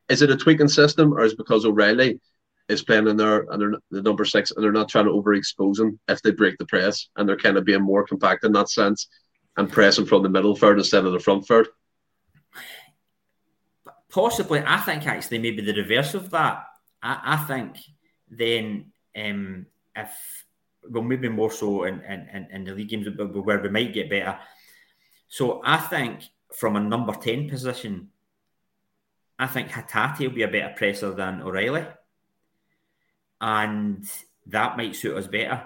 is it a tweaking system or is it because O'Riley is playing in there and they're the number six and they're not trying to overexpose them if they break the press and they're kind of being more compact in that sense and pressing from the middle third instead of the front third? Possibly. I think actually maybe the reverse of that. I, I think then um, if, well maybe more so in, in, in the league games where we might get better. So I think from a number ten position, I think Hatate will be a better presser than O'Riley. And that might suit us better.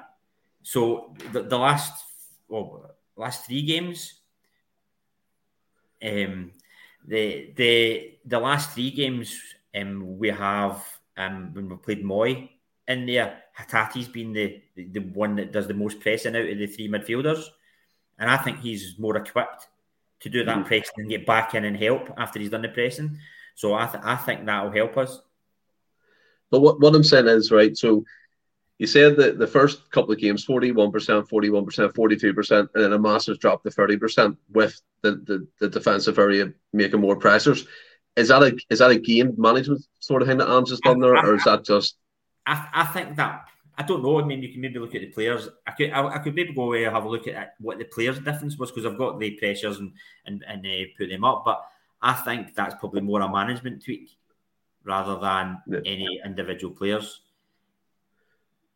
So the, the last, well, last three games, um, the the the last three games, um, we have um when we played Mooy in there, Hatate's been the, the the one that does the most pressing out of the three midfielders, and I think he's more equipped to do that mm. pressing and get back in and help after he's done the pressing. So I th- I think that'll help us. But what, what I'm saying is, right, so you said that the first couple of games, forty-one percent, forty-one percent, forty-two percent, and then a massive drop to thirty percent with the, the, the defensive area making more pressures. Is that a is that a game management sort of thing that Ange has done there, or is that just... I, I think that... I don't know. I mean, you can maybe look at the players. I could I, I could maybe go away and have a look at what the players' difference was, because I've got the pressures and, and, and uh, put them up, but I think that's probably more a management tweak rather than yeah. any individual players.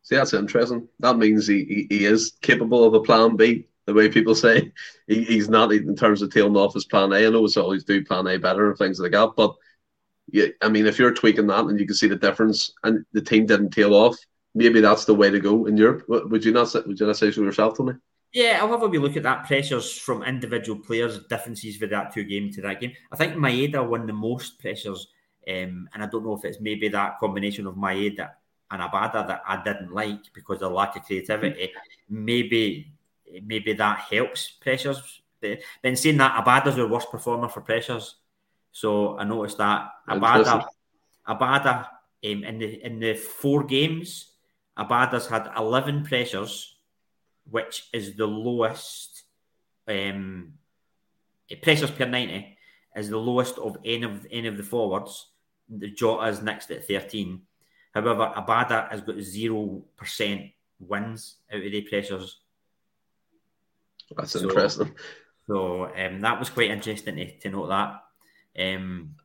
See, that's interesting. That means he, he, he is capable of a plan B, the way people say. He, he's not, in terms of tailing off his plan A. I know it's always do plan A better and things like that, but yeah, I mean, if you're tweaking that and you can see the difference and the team didn't tail off, maybe that's the way to go in Europe. Would you not, would you not say so yourself, Tony? Yeah, I'll have a wee look at that. Pressures from individual players, differences for that two game to that game. I think Maeda won the most pressures. Um, and I don't know if it's maybe that combination of Maeda and Abada that I didn't like because of the lack of creativity. Maybe maybe that helps pressures. But in saying that, Abada's the worst performer for pressures. So I noticed that. Abada, Abada um, in the in the four games, Abada's had eleven pressures, which is the lowest um, pressures per ninety, is the lowest of any of any of the forwards. The Jota is next at thirteen. However, Abada has got zero percent wins out of the pressures. That's so interesting. So um, that was quite interesting to, to note that. Um,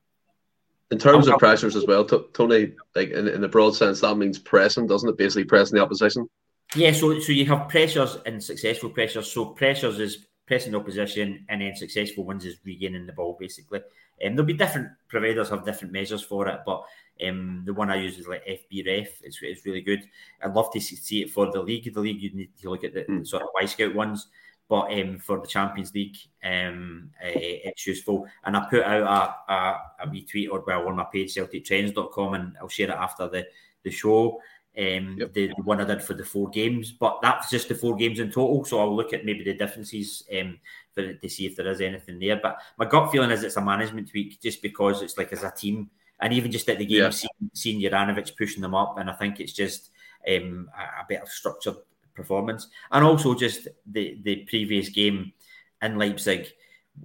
in terms I'll, of pressures as well, t- Tony, like in, in the broad sense, that means pressing, doesn't it? Basically pressing the opposition. Yeah, so so you have pressures and successful pressures. So pressures is pressing the opposition, and then successful ones is regaining the ball, basically. And um, there'll be different providers have different measures for it, but um, the one I use is like F B ref. It's, it's really good. I'd love to see it for the league. The league, you need to look at the mm. sort of Y-Scout ones. But um, for the Champions League, um, uh, it's useful. And I put out a, a, a retweet or well on my page, Celtic Trends dot com, and I'll share it after the, the show, um, yep. the, the one I did for the four games. But that's just the four games in total, so I'll look at maybe the differences um, for, to see if there is anything there. But my gut feeling is it's a management tweak just because it's like as a team. And even just at the game, yeah. seeing, seeing Juranovic pushing them up, and I think it's just um, a, a better structured performance, and also just the, the previous game in Leipzig,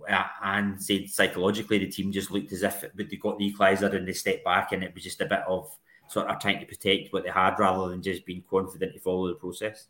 uh, and said psychologically the team just looked as if it, but they got the equaliser and they stepped back, and it was just a bit of sort of trying to protect what they had rather than just being confident to follow the process.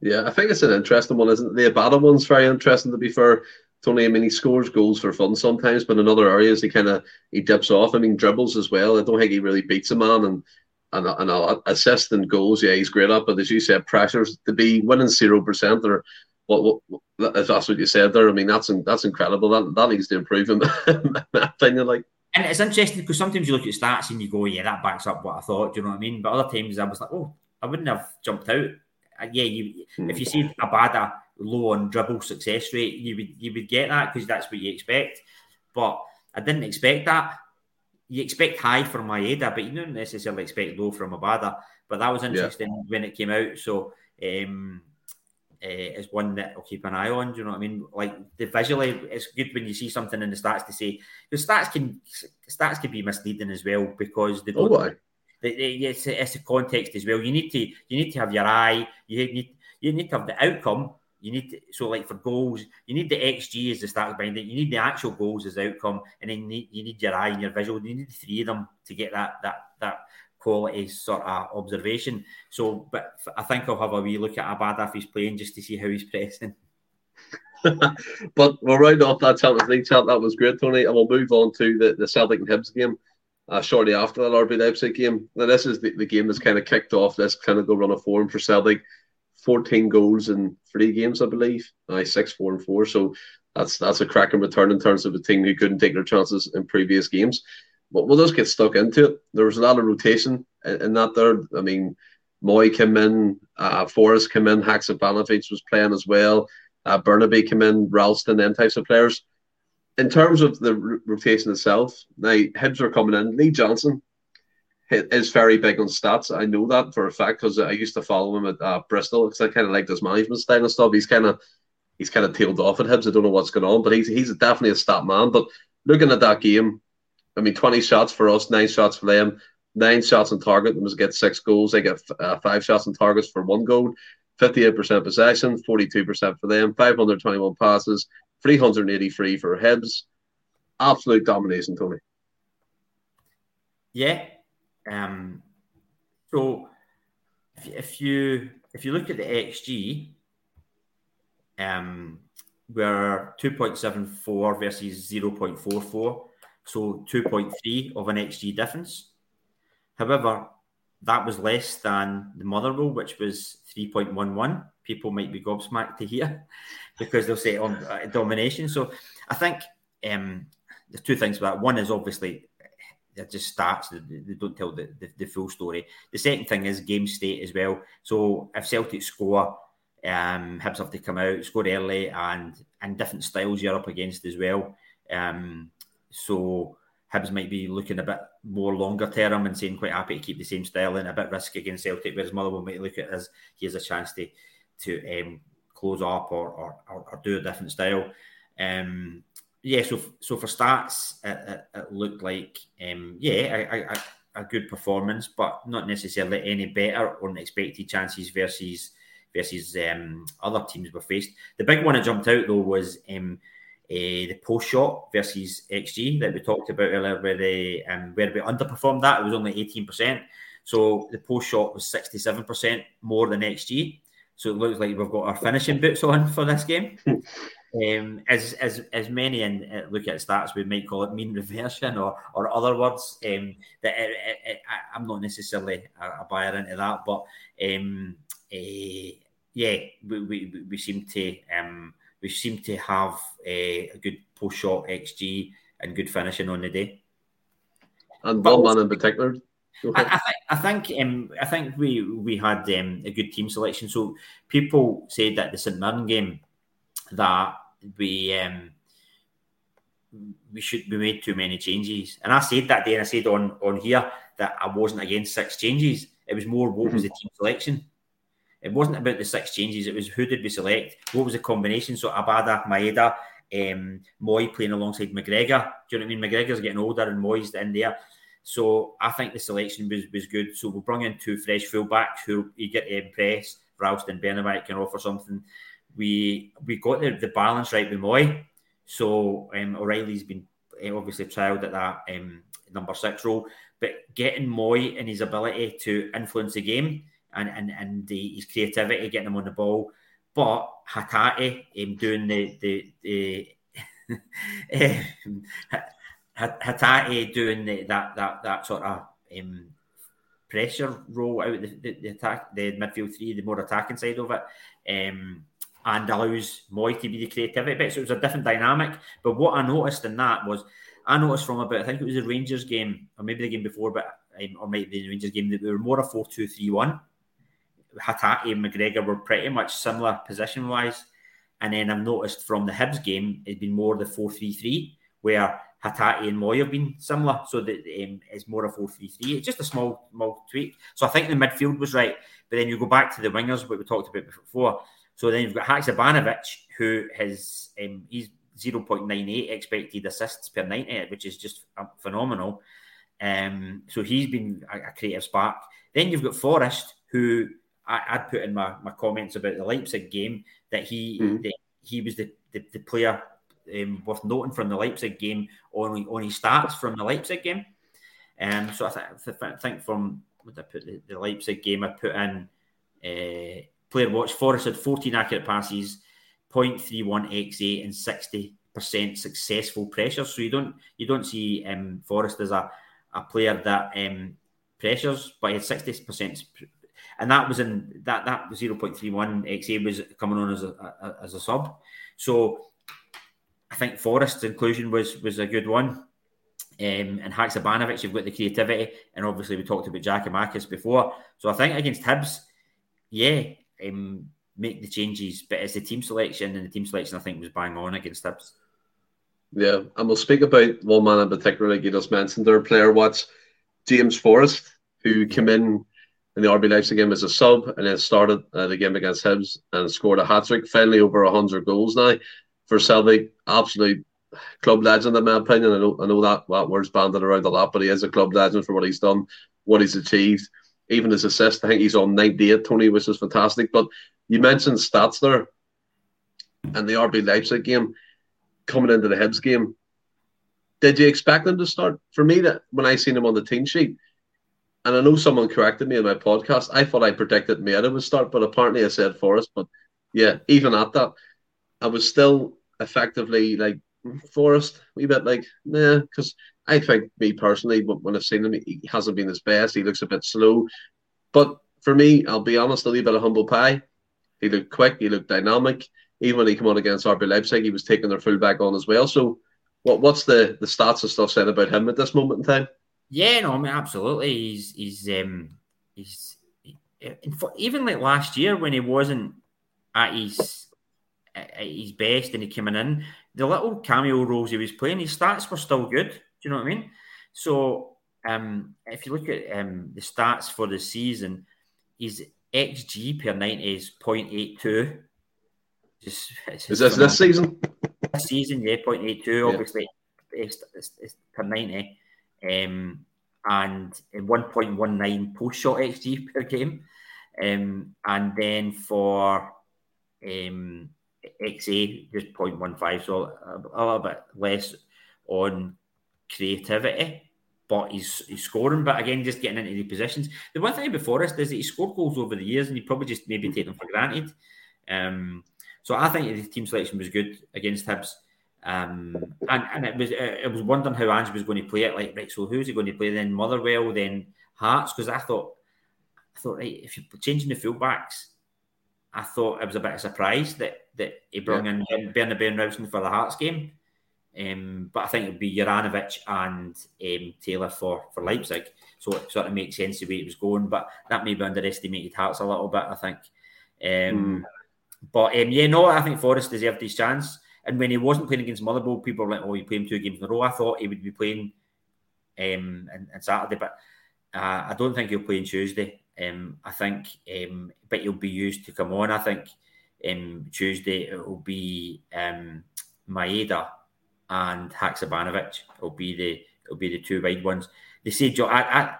Yeah, I think it's an interesting one, isn't it? The Abada one's very interesting, to be fair. Tony, I mean, he scores goals for fun sometimes, but in other areas he kind of he dips off. I mean, dribbles as well. I don't think he really beats a man, and. And, and assists and goals, yeah, he's great at. But as you said, pressures to be winning zero percent, or what, what? If that's what you said there, I mean, that's that's incredible. That that needs to improve, in my opinion. Like, and it's interesting because sometimes you look at stats and you go, "Yeah, that backs up what I thought." Do you know what I mean? But other times I was like, "Oh, I wouldn't have jumped out." Yeah, you hmm. if you see Abada low on dribble success rate, you would you would get that because that's what you expect. But I didn't expect that. You expect high from Mieta, but you don't necessarily expect low from Abada. But that was interesting yeah. when it came out. So um, uh, it's one that I'll keep an eye on. Do you know what I mean? Like the visually, it's good when you see something in the stats to say the stats can stats can be misleading as well because they don't. Oh, they, they, it's, it's a context as well. You need to you need to have your eye. You need you need to have the outcome. You need to, so like for goals, you need the X G as the stats behind it. You need the actual goals as the outcome, and then you need, you need your eye and your visual. You need three of them to get that that that quality sort of observation. So, but I think I'll have a wee look at Abada if he's playing just to see how he's pressing. But we'll round off that Champions League chat. That was great, Tony, and we'll move on to the, the Celtic and Hibs game uh, shortly after that R B Leipzig game. Now, this is the, the game that's kind of kicked off this kind of go run of form for Celtic. fourteen goals in three games, I believe. Aye, six, four, and four. So that's that's a cracking return in terms of a team who couldn't take their chances in previous games. But we'll just get stuck into it. There was a lot of rotation in, in that there. I mean, Mooy came in, uh, Forrest came in, Hakšabanović was playing as well, uh, Bernabez came in, Ralston, them types of players. In terms of the r- rotation itself, now Hibs are coming in. Lee Johnson is very big on stats. I know that for a fact because I used to follow him at uh, Bristol because I kind of liked his management style and stuff. He's kind of he's kind of tailed off at Hibs. I don't know what's going on, but he's he's definitely a stat man. But looking at that game, I mean, twenty shots for us, nine shots for them, nine shots on target. They must get six goals. They get uh, five shots on targets for one goal, fifty-eight percent possession, forty-two percent for them, five hundred twenty-one passes, three hundred eighty-three for Hibs. Absolute domination, Tony. Yeah. Um, so if, if you if you look at the X G, um, we're two point seven four versus zero point four four, so two point three of an X G difference. However, that was less than the Motherwell, which was three point one one. People might be gobsmacked to hear because they'll say on uh, domination. So I think um, there's two things about that. One is obviously they're just stats. They don't tell the, the, the full story. The second thing is game state as well. So if Celtic score, um, Hibs have to come out, score early, and and different styles you're up against as well. Um, so Hibs might be looking a bit more longer term and saying quite happy to keep the same style and a bit risky against Celtic, whereas Motherwell might look at it as here's a chance to to um, close up or, or or or do a different style. Um, yeah, so so for stats, it, it, it looked like um, yeah a, a, a good performance, but not necessarily any better or unexpected chances versus versus um, other teams we faced. The big one that jumped out though was. Um, Uh, the post shot versus X G that we talked about earlier, where they um, where we underperformed that. It was only eighteen percent. So the post shot was sixty-seven percent more than X G. So it looks like we've got our finishing boots on for this game. um, as as as many in uh, look at stats, we might call it mean reversion or or other words. Um, that it, it, it, I'm not necessarily a buyer into that, but um, uh, yeah, we, we we seem to. Um, We seem to have a, a good post-shot X G and good finishing on the day. And one man in particular. I, I, I think um, I think we we had um, a good team selection. So people said that the Saint Mirren game that we um, we should we made too many changes. And I said that day, and I said on, on here that I wasn't against six changes. It was more what was the team selection. It wasn't about the six changes. It was who did we select? What was the combination? So Abada, Mieta, um, Mooy playing alongside McGregor. Do you know what I mean? McGregor's getting older and Mooy's in there. So I think the selection was, was good. So we'll bring in two fresh fullbacks who you get to impress. Ralston, Bernabez can offer something. We we got the, the balance right with Mooy. So um, O'Reilly's been obviously trialled at that um, number six role. But getting Mooy and his ability to influence the game and and, and the, his creativity, getting him on the ball. But Hakate, him doing the... the, the um, Hakate doing the, that, that that sort of um, pressure roll out the, the, the attack, the midfield three, the more attacking side of it, um, and allows Mooy to be the creativity bit. So it was a different dynamic. But what I noticed in that was, I noticed from about, I think it was the Rangers game, or maybe the game before, but um, or maybe the Rangers game, that we were more a four two three one. Hatate and McGregor were pretty much similar position-wise. And then I've noticed from the Hibs game, it's been more the four three three, where Hatate and Mooy have been similar. So that um, it's more a four three three. It's just a small, small tweak. So I think the midfield was right. But then you go back to the wingers, what we talked about before. So then you've got Hakšabanović, who has, um, he's zero point nine eight expected assists per ninety, which is just phenomenal. Um, so he's been a, a creative spark. Then you've got Forrest, who... I'd put in my, my comments about the Leipzig game that he mm. that he was the, the, the player um, worth noting from the Leipzig game on, on his stats from the Leipzig game. Um, so I, th- I think from what did I put the, the Leipzig game, I put in uh, player watch. Forrest had fourteen accurate passes, zero point three one X A, and sixty percent successful pressure. So you don't you don't see um, Forrest as a, a player that um, pressures, but he had sixty percent. And that was in that that zero point three one X A was coming on as a, a as a sub, so I think Forrest's inclusion was was a good one. Um, and Hakšabanović, you've got the creativity, and obviously we talked about Giakoumakis before. So I think against Hibs, yeah, um, make the changes, but it's the team selection, and the team selection I think was bang on against Hibs. Yeah, and we'll speak about one man in particular, like you just mentioned, their player watch, James Forrest, who came in. In the R B Leipzig game as a sub, and then started uh, the game against Hibs and scored a hat-trick. Finally over one hundred goals now for Celtic. Absolute club legend, in my opinion. I know, I know that, that word's banded around a lot, but he is a club legend for what he's done, what he's achieved. Even his assist, I think he's on ninety-eight, Tony, which is fantastic. But you mentioned stats there. And the R B Leipzig game, coming into the Hibs game, did you expect him to start? For me, that when I seen him on the team sheet, and I know someone corrected me in my podcast. I thought I predicted Mieta would start, but apparently I said Forrest. But yeah, even at that, I was still effectively like Forrest, a wee bit like, nah, because I think me personally, when I've seen him, he hasn't been his best. He looks a bit slow. But for me, I'll be honest, a little bit of humble pie. He looked quick. He looked dynamic. Even when he came on against R B Leipzig, he was taking their fullback on as well. So what what's the, the stats and stuff said about him at this moment in time? Yeah, no, I mean, absolutely. He's he's um, he's he, even like last year when he wasn't at his at his best and he came in, the little cameo roles he was playing, his stats were still good. Do you know what I mean? So um, if you look at um, the stats for the season, his X G per ninety is zero point eight two. Just, it's just is this this season? This season, yeah, zero point eight two, obviously, yeah. it's, it's, it's per ninety. Um, and one point one nine post-shot X G per game. Um, and then for um, X A, just zero point one five, so a, a little bit less on creativity, but he's, he's scoring. But again, just getting into the positions. The one thing about Forrest is that he scored goals over the years, and he probably just maybe take them for granted. Um, so I think the team selection was good against Hibs. Um, and, and it was it was wondering how Ange was going to play it. Like, right, so who's he going to play? Then Motherwell, then Hearts, because I thought, I thought, right, if you're changing the fullbacks, I thought it was a bit of a surprise that, that he brought yeah. in Bernabez and Ralston for the Hearts game. Um, but I think it would be Juranovic and um, Taylor for, for Leipzig. So it sort of makes sense the way it was going. But that maybe underestimated Hearts a little bit, I think. Um, mm. But um, yeah, no, I think Forrest deserved his chance. And when he wasn't playing against Motherwell, people were like, oh, you play him two games in a row. I thought he would be playing um, on, on Saturday. But uh, I don't think he'll play on Tuesday. Um, I think, um, but he'll be used to come on. I think um, Tuesday it will be um, Mieta and Hakšabanović will be the will be the two wide ones. They say Jota. I,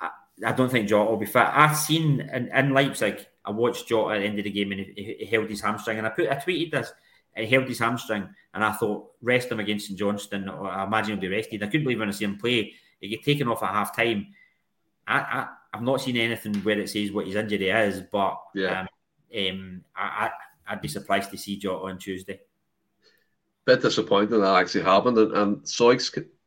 I I don't think Jota will be fit. I've seen in, in Leipzig. I watched Jota at the end of the game and he, he held his hamstring. And I put I tweeted this. He held his hamstring, and I thought rest him against St Johnstone. Or I imagine he'll be rested. I couldn't believe when I see him play. He get taken off at half time. I. I I've not seen anything where it says what his injury is, but yeah. um, um, I, I, I'd be surprised to see Jota on Tuesday. Bit disappointing that actually happened, and, and Soix,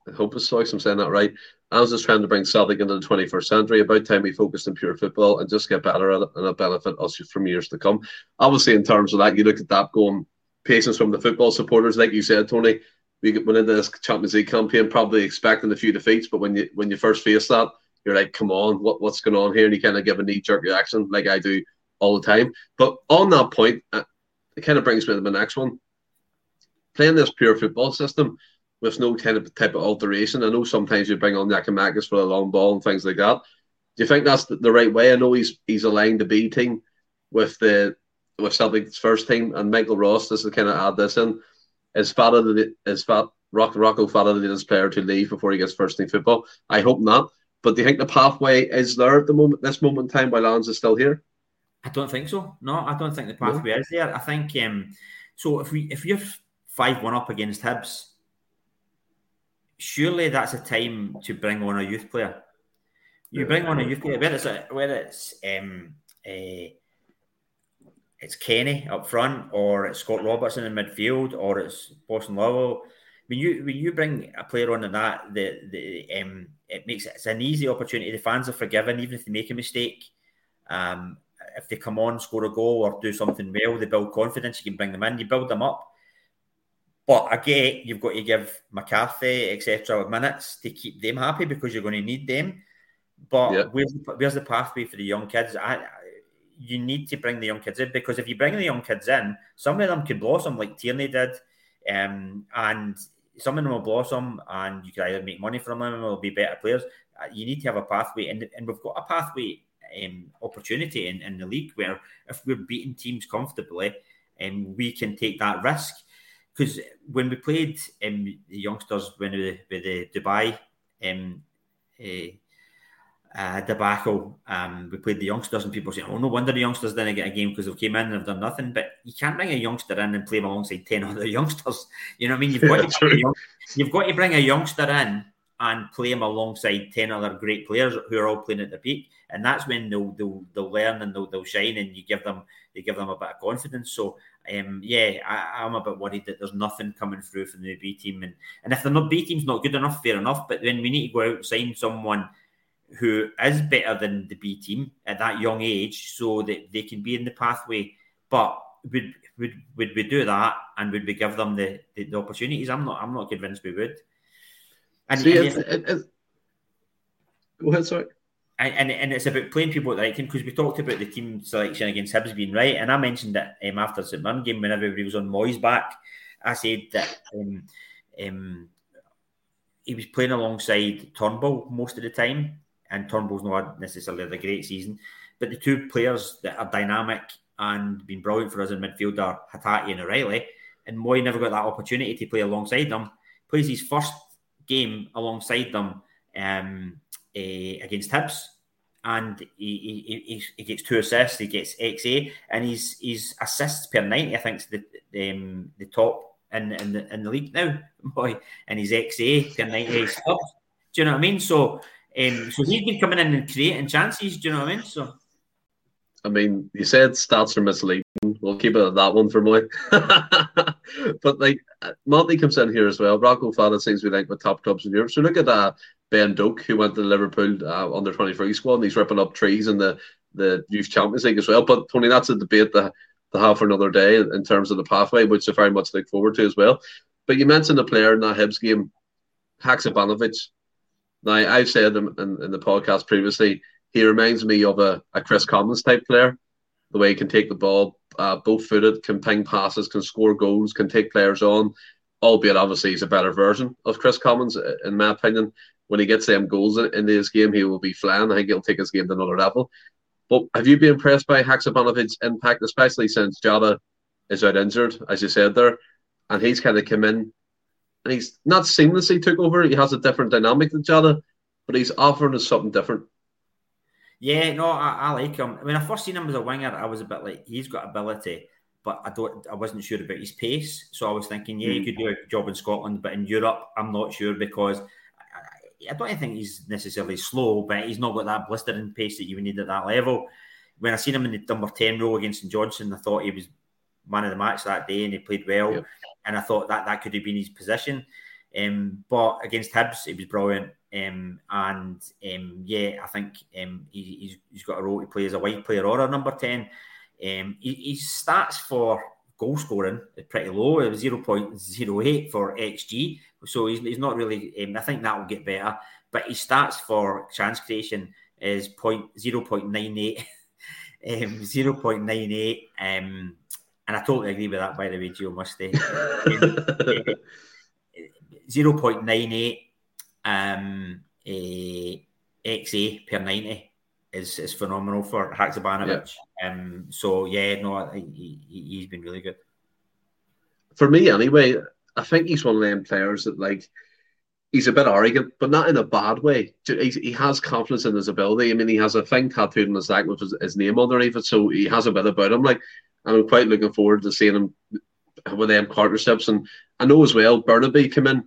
I hope it's Soix, I'm saying that right. I was just trying to bring Celtic into the twenty-first century. About time we focused on pure football and just get better at it, and it'll benefit us from years to come. Obviously, in terms of that, you look at that going patience from the football supporters, like you said, Tony. We went into this Champions League campaign probably expecting a few defeats, but when you when you first face that, you're like, come on, what, what's going on here? And you kind of give a knee-jerk reaction like I do all the time. But on that point, it kind of brings me to the next one. Playing this pure football system with no kind of type of alteration. I know sometimes you bring on Giakoumakis for a long ball and things like that. Do you think that's the right way? I know he's he's aligned the B team with the with Celtic's first team. And Michael Ross, this is kind of add this in, is fat of the, is fat, Rock, Rocco fatter than his player to leave before he gets first team football. I hope not. But do you think the pathway is there at the moment, this moment in time, while Ange is still here? I don't think so. No, I don't think the pathway no. is there. I think um, so. If we if you're five one up against Hibs, surely that's a time to bring on a youth player. You bring on a youth player, whether it's a, whether it's um, a, it's Kenny up front, or it's Scott Robertson in midfield, or it's Boston Lowell. When you when you bring a player on to that, the the um, it makes it, it's an easy opportunity. The fans are forgiven, even if they make a mistake. Um, if they come on, score a goal, or do something well, they build confidence. You can bring them in, you build them up. But again, you've got to give McCarthy, et cetera, minutes to keep them happy because you're going to need them. But yeah. where's the, where's the pathway for the young kids? I, you need to bring the young kids in, because if you bring the young kids in, some of them could blossom like Tierney did, um, and some of them will blossom, and you can either make money from them or be better players. You need to have a pathway, and, and we've got a pathway um, opportunity in, in the league where if we're beating teams comfortably, um, we can take that risk. Because when we played um, the youngsters when we, with the Dubai um, uh, uh, debacle, um, we played the youngsters, and people say, "Oh, no wonder the youngsters didn't get a game because they've came in and have done nothing." But you can't bring a youngster in and play him alongside ten other youngsters. You know what I mean? You've got yeah, to bring a young- You've got to bring a youngster in and play him alongside ten other great players who are all playing at the peak, and that's when they'll they'll, they'll learn and they'll, they'll shine, and you give them you give them a bit of confidence. So um, yeah, I, I'm a bit worried that there's nothing coming through from the B team, and and if the not B team's not good enough, fair enough. But then we need to go out and sign someone who is better than the B team at that young age, so that they can be in the pathway. But would would would we do that, and would we give them the, the, the opportunities? I'm not I'm not convinced we would. And, See, and it's, it's, go ahead, sorry. And, and it's about playing people at the right team, because we talked about the team selection against Hibs being right, and I mentioned that um, after the St Mirren game when everybody was on Mooy's back, I said that um, um, he was playing alongside Turnbull most of the time, and Turnbull's not had necessarily had a great season. But the two players that are dynamic and been brilliant for us in midfield are Hatate and O'Riley, and Mooy never got that opportunity to play alongside them. Plays his first game alongside them um, eh, against Hibs, and he, he, he, he gets two assists, he gets X A, and his his assists per ninety, I think, is the, um, the top in, in, the, in the league now, Mooy, and his X A per ninety is up. Do you know what I mean? So, um, so he's been coming in and creating chances, do you know what I mean? So. I mean, you said stats are misleading. We'll keep it at that one for Mooy. But, like, Monty comes in here as well. Rocco Fana seems to be linked with top clubs in Europe. So look at uh, Ben Doak, who went to the Liverpool uh, under twenty-three squad, and he's ripping up trees in the, the Youth Champions League as well. But, Tony, that's a debate to, to have for another day in terms of the pathway, which I very much look forward to as well. But you mentioned a player in that Hibs game, Hakšabanović. Now, I've said in, in, in the podcast previously, he reminds me of a, a Chris Commons type player, the way he can take the ball, uh, both footed, can ping passes, can score goals, can take players on, albeit obviously he's a better version of Chris Commons, in my opinion. When he gets them goals in, in his game, he will be flying. I think he'll take his game to another level. But have you been impressed by Hakšabanovic's impact, especially since Jota is out injured, as you said there, and he's kind of come in, and he's not seamlessly took over. He has a different dynamic than Jota, but he's offering us something different. Yeah, no, I, I like him. When I first seen him as a winger, I was a bit like, he's got ability, but I don't. I wasn't sure about his pace. So I was thinking, yeah, he could do a job in Scotland, but in Europe, I'm not sure, because I, I don't think he's necessarily slow, but he's not got that blistering pace that you would need at that level. When I seen him in the number ten role against St Johnstone, I thought he was man of the match that day, and he played well. Yep. And I thought that that could have been his position. Um, but against Hibs, it was brilliant. Um, and um, yeah, I think um, he, he's, he's got a role to play as a wide player or a number ten. Um, he, his stats for goal scoring is pretty low. It was zero point zero eight for X G, so he's, he's not really. Um, I think that will get better. But his stats for chance creation is zero point nine eight, um, zero point nine eight. Um, and I totally agree with that, by the way, Gio Musty. um, zero point nine eight. Um, eh, X A per ninety is, is phenomenal for Hakšabanović. Yep. Um, so yeah, no, I, he, he's been really good. For me, anyway, I think he's one of them players that, like, he's a bit arrogant, but not in a bad way. He's, he has confidence in his ability. I mean, he has a thing tattooed on his neck with his, his name underneath it, so he has a bit about him. Like, and I'm quite looking forward to seeing him with them partnerships. And I know as well, Bernabez came in.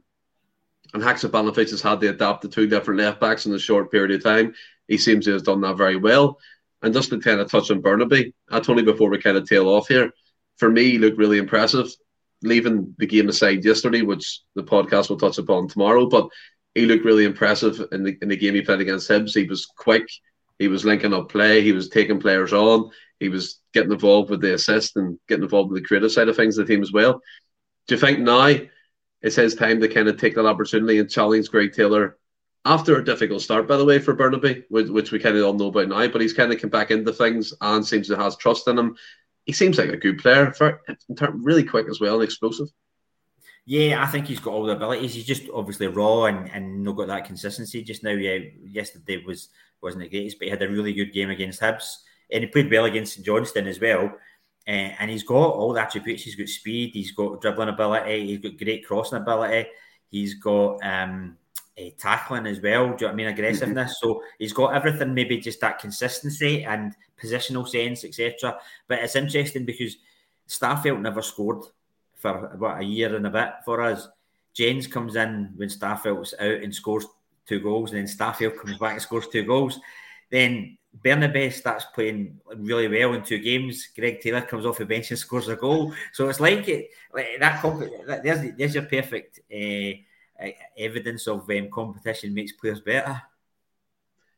And Hakšabanović has had to adapt to two different left-backs in a short period of time. He seems to have done that very well. And just to kind of touch on Burnaby, uh, Tony, before we kind of tail off here, for me, he looked really impressive. Leaving the game aside yesterday, which the podcast will touch upon tomorrow, but he looked really impressive in the, in the game he played against Hibs. He was quick. He was linking up play. He was taking players on. He was getting involved with the assist and getting involved with the creative side of things, the team as well. Do you think now it's his time to kind of take that opportunity and challenge Greg Taylor after a difficult start, by the way, for Burnaby, which, which we kind of all know about now, but he's kind of come back into things and seems to have trust in him. He seems like a good player, for, really quick as well and explosive. Yeah, I think he's got all the abilities. He's just obviously raw and, and not got that consistency just now. Yeah, yesterday was, wasn't the greatest, but he had a really good game against Hibs, and he played well against St Johnstone as well. Uh, and he's got all the attributes. He's got speed, he's got dribbling ability, he's got great crossing ability, he's got um, uh, tackling as well, do you know what I mean, aggressiveness. So he's got everything, maybe just that consistency and positional sense, et cetera. But it's interesting because Starfelt never scored for about a year and a bit for us. Jenz comes in when Starfelt's out and scores two goals, and then Starfelt comes back and scores two goals. Then Bernabez starts playing really well in two games. Greg Taylor comes off the bench and scores a goal. So it's like it, like that. that there's, there's your perfect uh, evidence of um, competition makes players better.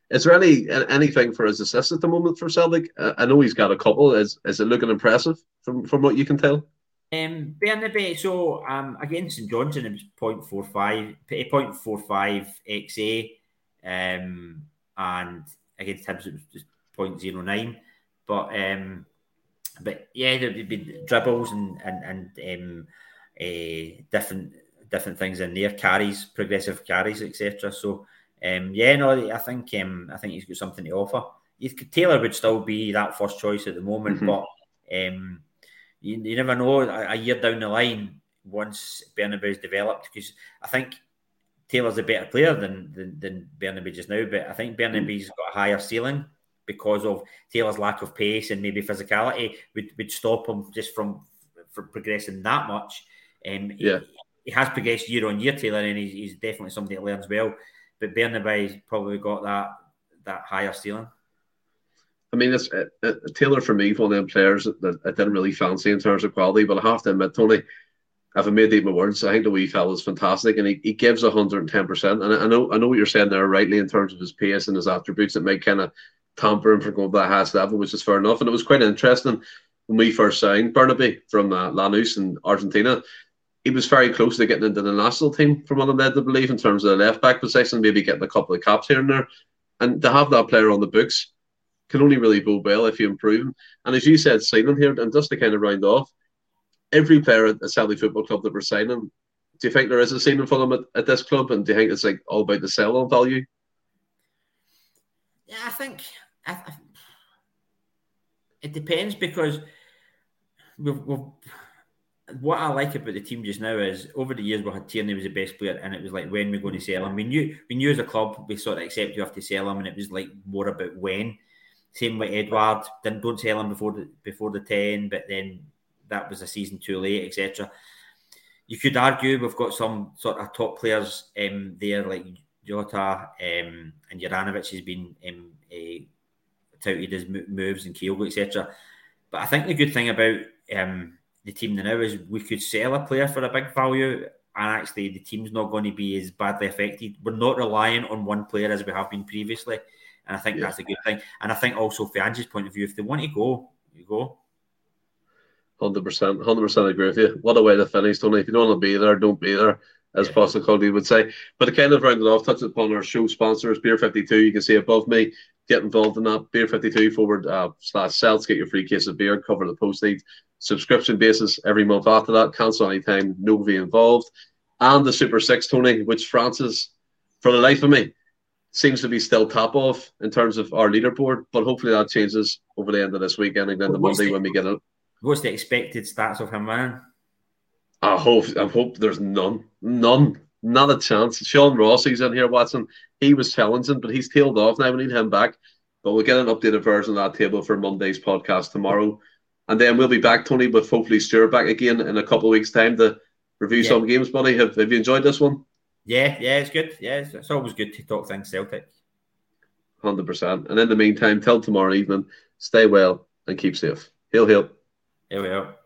Is there any anything for his assists at the moment for Celtic? I know he's got a couple. Is is it looking impressive from, from what you can tell? Um, Bernabez. So um, against St Johnstone, it was point four five, point four five X A, um, and against Hibs, it was just zero point zero nine. But, um, but yeah, there'd be dribbles and, and, and um, uh, different different things in there, carries, progressive carries, et cetera. So, um, yeah, no, I think um, I think he's got something to offer. Taylor would still be that first choice at the moment, mm-hmm. but um, you, you never know. A, a year down the line, once Bernabeu's developed, because I think Taylor's a better player than than, than Bernabeu just now, but I think Bernabeu's got a higher ceiling because of Taylor's lack of pace and maybe physicality would, would stop him just from, from progressing that much. Um, yeah. he, he has progressed year on year, Taylor, and he's, he's definitely somebody that learns well, but Bernabeu's probably got that that higher ceiling. I mean, it's, it, it, Taylor for me, one of them players that I didn't really fancy in terms of quality, but I have to admit, Tony, I've made it my words, I think the wee fella is fantastic, and he, he gives one hundred ten percent. And I know I know what you're saying there rightly in terms of his pace and his attributes that might kind of tamper him from going to that highest level, which is fair enough. And it was quite interesting when we first signed Bernabeu from uh, Lanús in Argentina. He was very close to getting into the national team, from what I'm led to believe, in terms of the left-back position, maybe getting a couple of caps here and there. And to have that player on the books can only really bode well if you improve him. And as you said, signing here, and just to kind of round off, every player at the Celtic Football Club that we're signing, do you think there is a signing for them at, at this club? And do you think it's like all about the sell-on value? Yeah, I think I, I, it depends, because we've, we've, what I like about the team just now is over the years we had Tierney was the best player, and it was like, when we're going to sell him. We knew, we knew as a club we sort of accept you have to sell him, and it was like more about when. Same with Edward, didn't don't sell him before the before the ten, but then that was a season too late, et cetera. You could argue we've got some sort of top players um, there, like Jota um, and Juranovic has been um, uh, touted as moves, and Kyogo, et cetera. But I think the good thing about um, the team now is we could sell a player for a big value, and actually the team's not going to be as badly affected. We're not relying on one player as we have been previously, and I think yeah. that's a good thing. And I think also from Angie's point of view, if they want to go, you go. one hundred percent, one hundred percent agree with you. What a way to finish, Tony. If you don't want to be there, don't be there, as yeah. Postecoglou would say. But to kind of round it off, touch upon our show sponsors, Beer fifty-two. You can see above me, get involved in that. Beer fifty-two forward uh, slash sales. Get your free case of beer, cover the postage. Subscription basis every month after that. Cancel any time, no fee involved. And the Super six, Tony, which Francis, for the life of me, seems to be still top off in terms of our leaderboard, but hopefully that changes over the end of this weekend and then the Monday when we get it. What's the expected stats of him, man? I hope I hope there's none. None. Not a chance. Sean Ross, he's in here, Watson. He was challenging, but he's tailed off now. We need him back. But we'll get an updated version of that table for Monday's podcast tomorrow. And then we'll be back, Tony, with hopefully Stuart back again in a couple of weeks' time to review yeah. some games, buddy. Have, have you enjoyed this one? Yeah, yeah, it's good. Yeah, it's, it's always good to talk things Celtic. one hundred percent. And in the meantime, till tomorrow evening, stay well and keep safe. Hail, hail. Hail, hail.